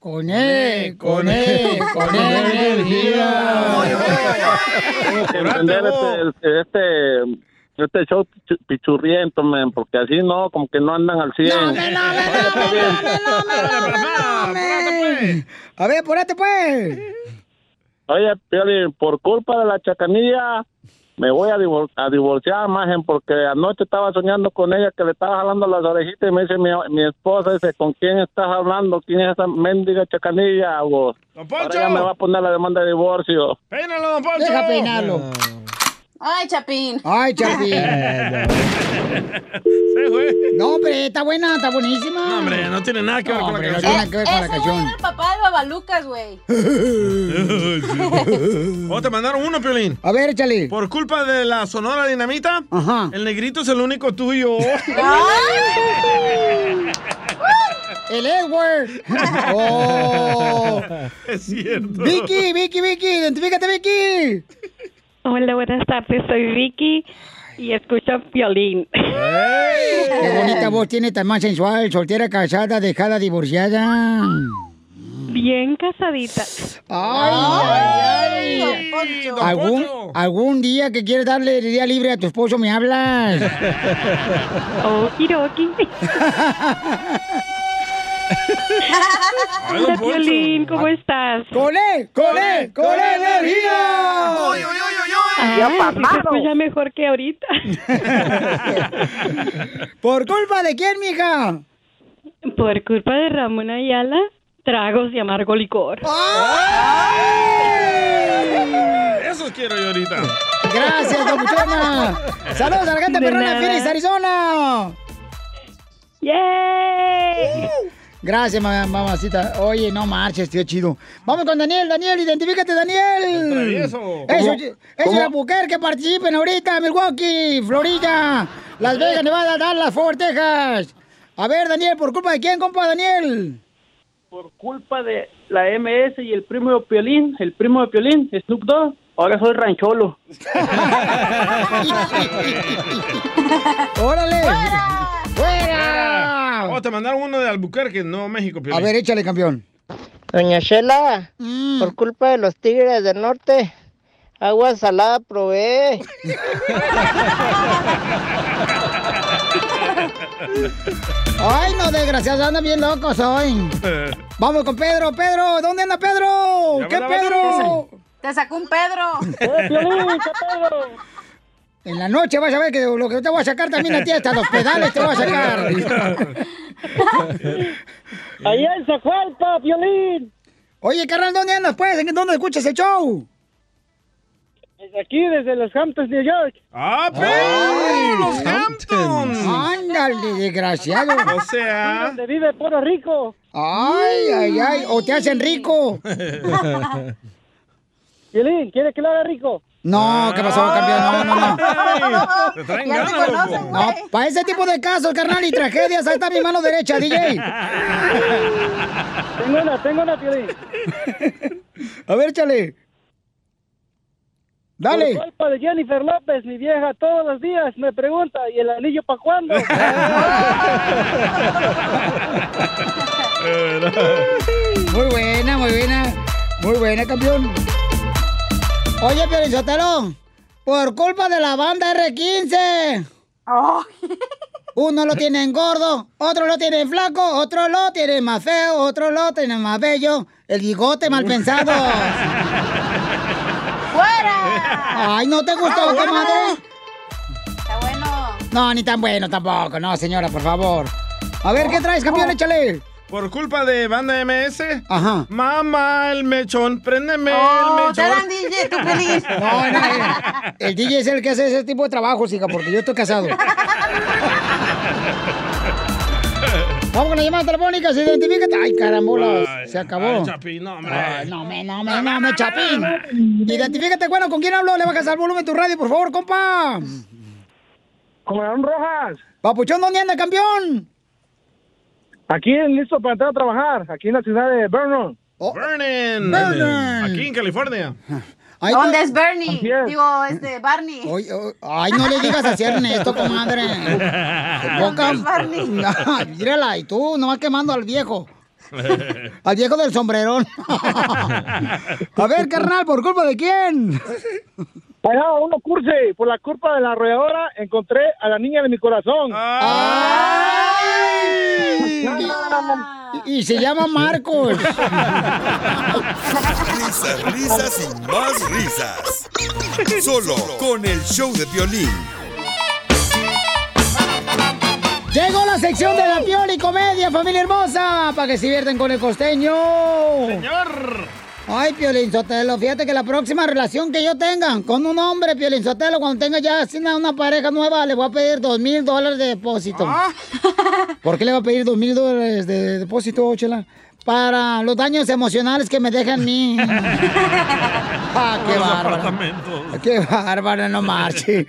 Con energía. ¡Uy, uy, uy, uy! Este show pichurriento, man, porque así no, como que no andan al 100. No, a ver, ponete pues. Oye, Pioli, por culpa de la chacanilla, me voy a divorciar, magen, porque anoche estaba soñando con ella que le estaba jalando las orejitas y me dice mi esposa, dice, ¿con quién estás hablando? ¿Quién es esa mendiga chacanilla, vos? Don Poncho. Ahora ya me va a poner la demanda de divorcio. Peínalo, don Poncho. Deja peinarlo. Ay, Chapín. Se fue. No, hombre, está buena, está buenísima. No, hombre, no tiene nada que ver con la canción. No tiene nada que ver con la canción. Es el papá de Babalucas, güey. Oh, te mandaron uno, Piolín. A ver, échale. Por culpa de la Sonora Dinamita, ajá, el negrito es el único tuyo. El Edward. Oh. Es cierto. Vicky, identifícate, Vicky. Hola, buenas tardes, soy Vicky y escucho Piolín. ¡Ay! ¡Qué bonita voz tiene, tan más sensual! Soltera, casada, dejada, divorciada. Bien casadita. ¡Ay! Don Poncho. ¿Algún día que quieres darle el día libre a tu esposo me hablas? Okiroki. Hola, Piolín, ¿cómo estás? ¡Con energía! ¡Oy, oy, oy, oy! Se escucha mejor que ahorita. ¿Por culpa de quién, mija? Por culpa de Ramón Ayala, tragos de amargo licor. ¡Ay! Eso quiero yo ahorita. Gracias, Dobuchona. Saludos a la gente de Vernon, Phoenix, Arizona. ¡Yay! Gracias, mamacita. Oye, no marches, tío, chido. Vamos con Daniel, identifícate, Daniel. Eso es Albuquerque, que participen ahorita. Milwaukee, Florida, Las Vegas, Nevada, Dallas, Fort Worth, Texas. A ver, Daniel, ¿por culpa de quién, compa, Daniel? Por culpa de la MS y el primo de Piolín, Snoop Dogg. Ahora soy rancholo. ¡Órale! ¡Fuera! Oh, te mandaron uno de Albuquerque, no México, Piolín. A ver, échale, campeón. Doña Chela, por culpa de los Tigres del Norte, agua salada probé. Ay, no, desgraciados, andan bien locos hoy. Vamos con Pedro. ¿Dónde anda Pedro? ¿Qué Pedro? Te sacó un Pedro. En la noche vas a ver que lo que te voy a sacar también a ti, hasta los pedales te voy a sacar. Allá en Zahuayo, Piolín. Oye, carnal, ¿dónde andas, pues? ¿Dónde escuchas el show? Desde aquí, desde Los Hamptons, New York. ¡Ah, pero! ¡Los Hamptons! ¡Ándale, desgraciado! O sea... donde vive puro rico. ¡Ay, ay, ay! ¡O te hacen rico! Piolín, ¿quieres que lo haga rico? No, ¿qué pasó, campeón? No. Te traen ganas, loco. No, para ese tipo de casos, carnal, y tragedias, ahí está mi mano derecha, DJ. Tengo una, Piolín. A ver, chale. Dale. Por culpa de Jennifer López, mi vieja, todos los días me pregunta, ¿y el anillo para cuándo? Muy buena, campeón. Oye, Piolizotelo, por culpa de la banda R15. Oh. Uno lo tienen gordo, otro lo tienen flaco, otro lo tienen más feo, otro lo tienen más bello. El bigote mal pensado. ¡Fuera! Ay, ¿no te gustó, comadre? Está bueno. No, ni tan bueno tampoco. No, señora, por favor. A ver, ¿qué traes, campeón? Échale. Por culpa de Banda MS. Ajá. Mamá, el mechón, préndeme el mechón. ¡Te dan DJ, tú feliz! No, el DJ es el que hace ese tipo de trabajos, hija, porque yo estoy casado. Vamos con la llamada telefónica, se identifícate. Ay, carambolas, ay, se acabó. Ay, Chapín, no, hombre. Ay, no, Chapín. Identifícate, bueno, ¿con quién hablo? Le bajas al volumen tu radio, por favor, compa. Camarón Rojas. Papuchón, ¿dónde anda, campeón? Aquí listo para entrar a trabajar, aquí en la ciudad de Vernon. Oh. Vernon. Aquí en California. ¿Dónde es Bernie? Digo, Barney. Ay, no le digas así a Ernesto, comadre. ¿Dónde es Barney? Mírala, y tú, nomás quemando al viejo. Al viejo del sombrerón. A ver, carnal, ¿por culpa de quién? Por la culpa de la arrolladora, encontré a la niña de mi corazón. ¡Ay! Y se llama Marcos. Risas y más risas. Solo con el show de Piolín. Llegó la sección de la Pioli Comedia, familia hermosa, para que se divierten con el costeño. Señor. Ay, Piolizotelo, fíjate que la próxima relación que yo tenga con un hombre, Piolizotelo, cuando tenga ya una pareja nueva, le voy a pedir $2,000 de depósito. ¿Ah? ¿Por qué le voy a pedir $2,000 de depósito, Chela? Para los daños emocionales que me dejan mí. Ah, qué bárbaro. Qué bárbaro, no marche.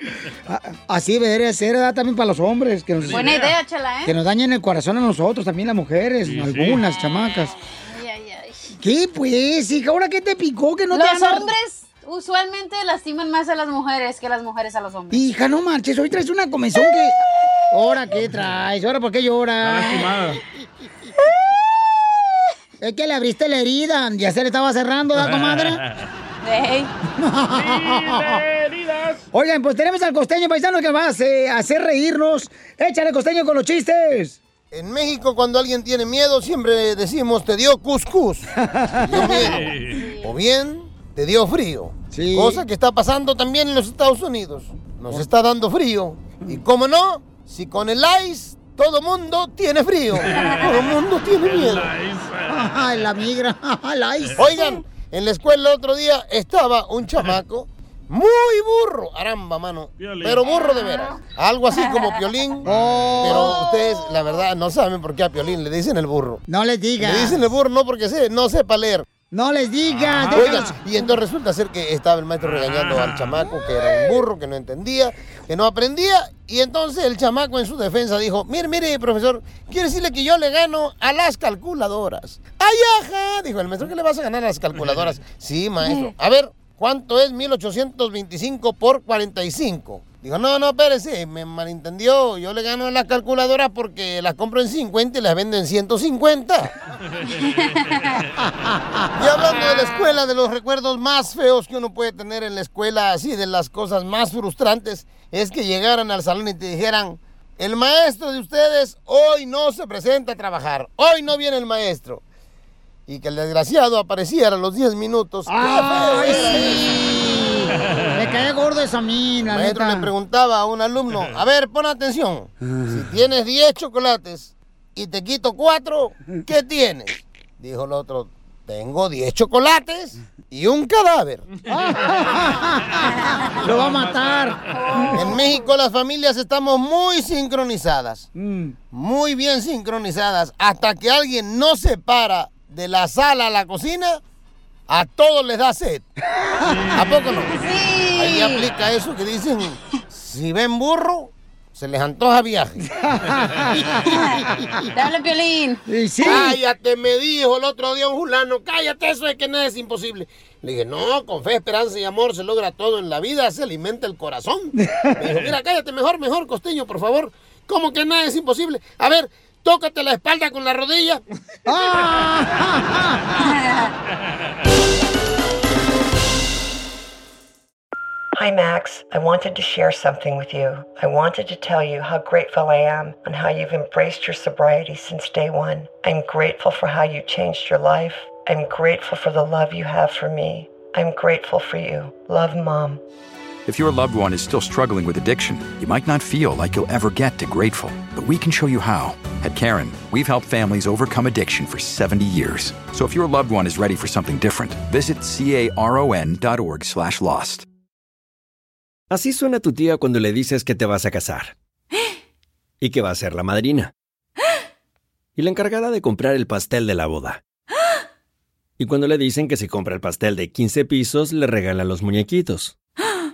Así debería ser, también para los hombres. Que nos, buena idea, Chela, ¿eh? Que nos dañen el corazón a nosotros, también las mujeres, sí, algunas chamacas. ¿Qué, pues, hija? ¿Ahora qué te picó que no te amas? Los hombres usualmente lastiman más a las mujeres que las mujeres a los hombres. Hija, no marches. Hoy traes una comezón que... ¿Ahora qué traes? ¿Ahora por qué lloras? Es que le abriste la herida. Ya se le estaba cerrando, ¿da, comadre? ¡Ey! ¡Heridas! Oigan, pues tenemos al costeño, paisano, que va a hacer reírnos. Échale, costeño, con los chistes. En México, cuando alguien tiene miedo, siempre decimos, te dio cuscús. Sí. O bien, te dio frío. Sí. Cosa que está pasando también en los Estados Unidos. Nos está dando frío. Y cómo no, si con el ice, todo mundo tiene frío. Todo mundo tiene miedo. Ay, la migra, el ice. Oigan, en la escuela el otro día estaba un chamaco muy burro, aramba, mano, Piolín. Pero burro de veras, algo así como Piolín, pero ustedes, la verdad, no saben por qué a Piolín le dicen el burro. No les digas. Le dicen el burro no porque no sepa leer. No les digas. Oigan, y entonces resulta ser que estaba el maestro regañando al chamaco, que era un burro, que no entendía, que no aprendía, y entonces el chamaco en su defensa dijo, mire, profesor, quiere decirle que yo le gano a las calculadoras. ¡Ay, ajá! Dijo el maestro, ¿qué le vas a ganar a las calculadoras? Sí, maestro, a ver. ¿Cuánto es 1825 por 45? Digo, no, espérese, me malentendió. Yo le gano a las calculadoras porque las compro en 50 y las vendo en 150. Y hablando de la escuela, de los recuerdos más feos que uno puede tener en la escuela, así de las cosas más frustrantes, es que llegaran al salón y te dijeran, el maestro de ustedes hoy no se presenta a trabajar, hoy no viene el maestro. Y que el desgraciado apareciera a los 10 minutos. ¡Ay, sí! Me cae gordo esa mina. Maestro, neta. Le preguntaba a un alumno, a ver, pon atención, si tienes 10 chocolates y te quito 4, ¿qué tienes? Dijo el otro, tengo 10 chocolates y un cadáver. Lo va a matar. En México las familias estamos muy sincronizadas. Muy bien sincronizadas. Hasta que alguien no se para de la sala a la cocina, a todos les da sed. ¿A poco no? Sí. Ahí aplica eso que dicen, si ven burro, se les antoja viaje. Dale, Piolín. Sí. Cállate, me dijo el otro día un fulano. Cállate, eso es que nada es imposible. Le dije, no, con fe, esperanza y amor se logra todo en la vida. Se alimenta el corazón. Me dijo, mira, cállate, mejor, Costeño, por favor. ¿Cómo que nada es imposible? A ver, tócate la espalda con la rodilla. Hi, Max. I wanted to share something with you. I wanted to tell you how grateful I am and how you've embraced your sobriety since day one. I'm grateful for how you changed your life. I'm grateful for the love you have for me. I'm grateful for you. Love, Mom. If your loved one is still struggling with addiction, you might not feel like you'll ever get to grateful, but we can show you how. At Caron, we've helped families overcome addiction for 70 years. So if your loved one is ready for something different, visit caron.org/lost. Así suena tu tía cuando le dices que te vas a casar. ¿Eh? Y que va a ser la madrina. ¿Ah? Y la encargada de comprar el pastel de la boda. ¿Ah? Y cuando le dicen que si compra el pastel de 15 pisos, le regala los muñequitos. ¿Ah?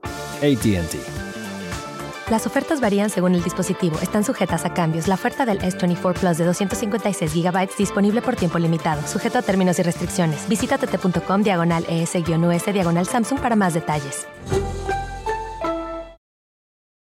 AT&T. Las ofertas varían según el dispositivo. Están sujetas a cambios. La oferta del S24 Plus de 256 GB disponible por tiempo limitado. Sujeto a términos y restricciones. Visita tt.com/ES-US/Samsung para más detalles.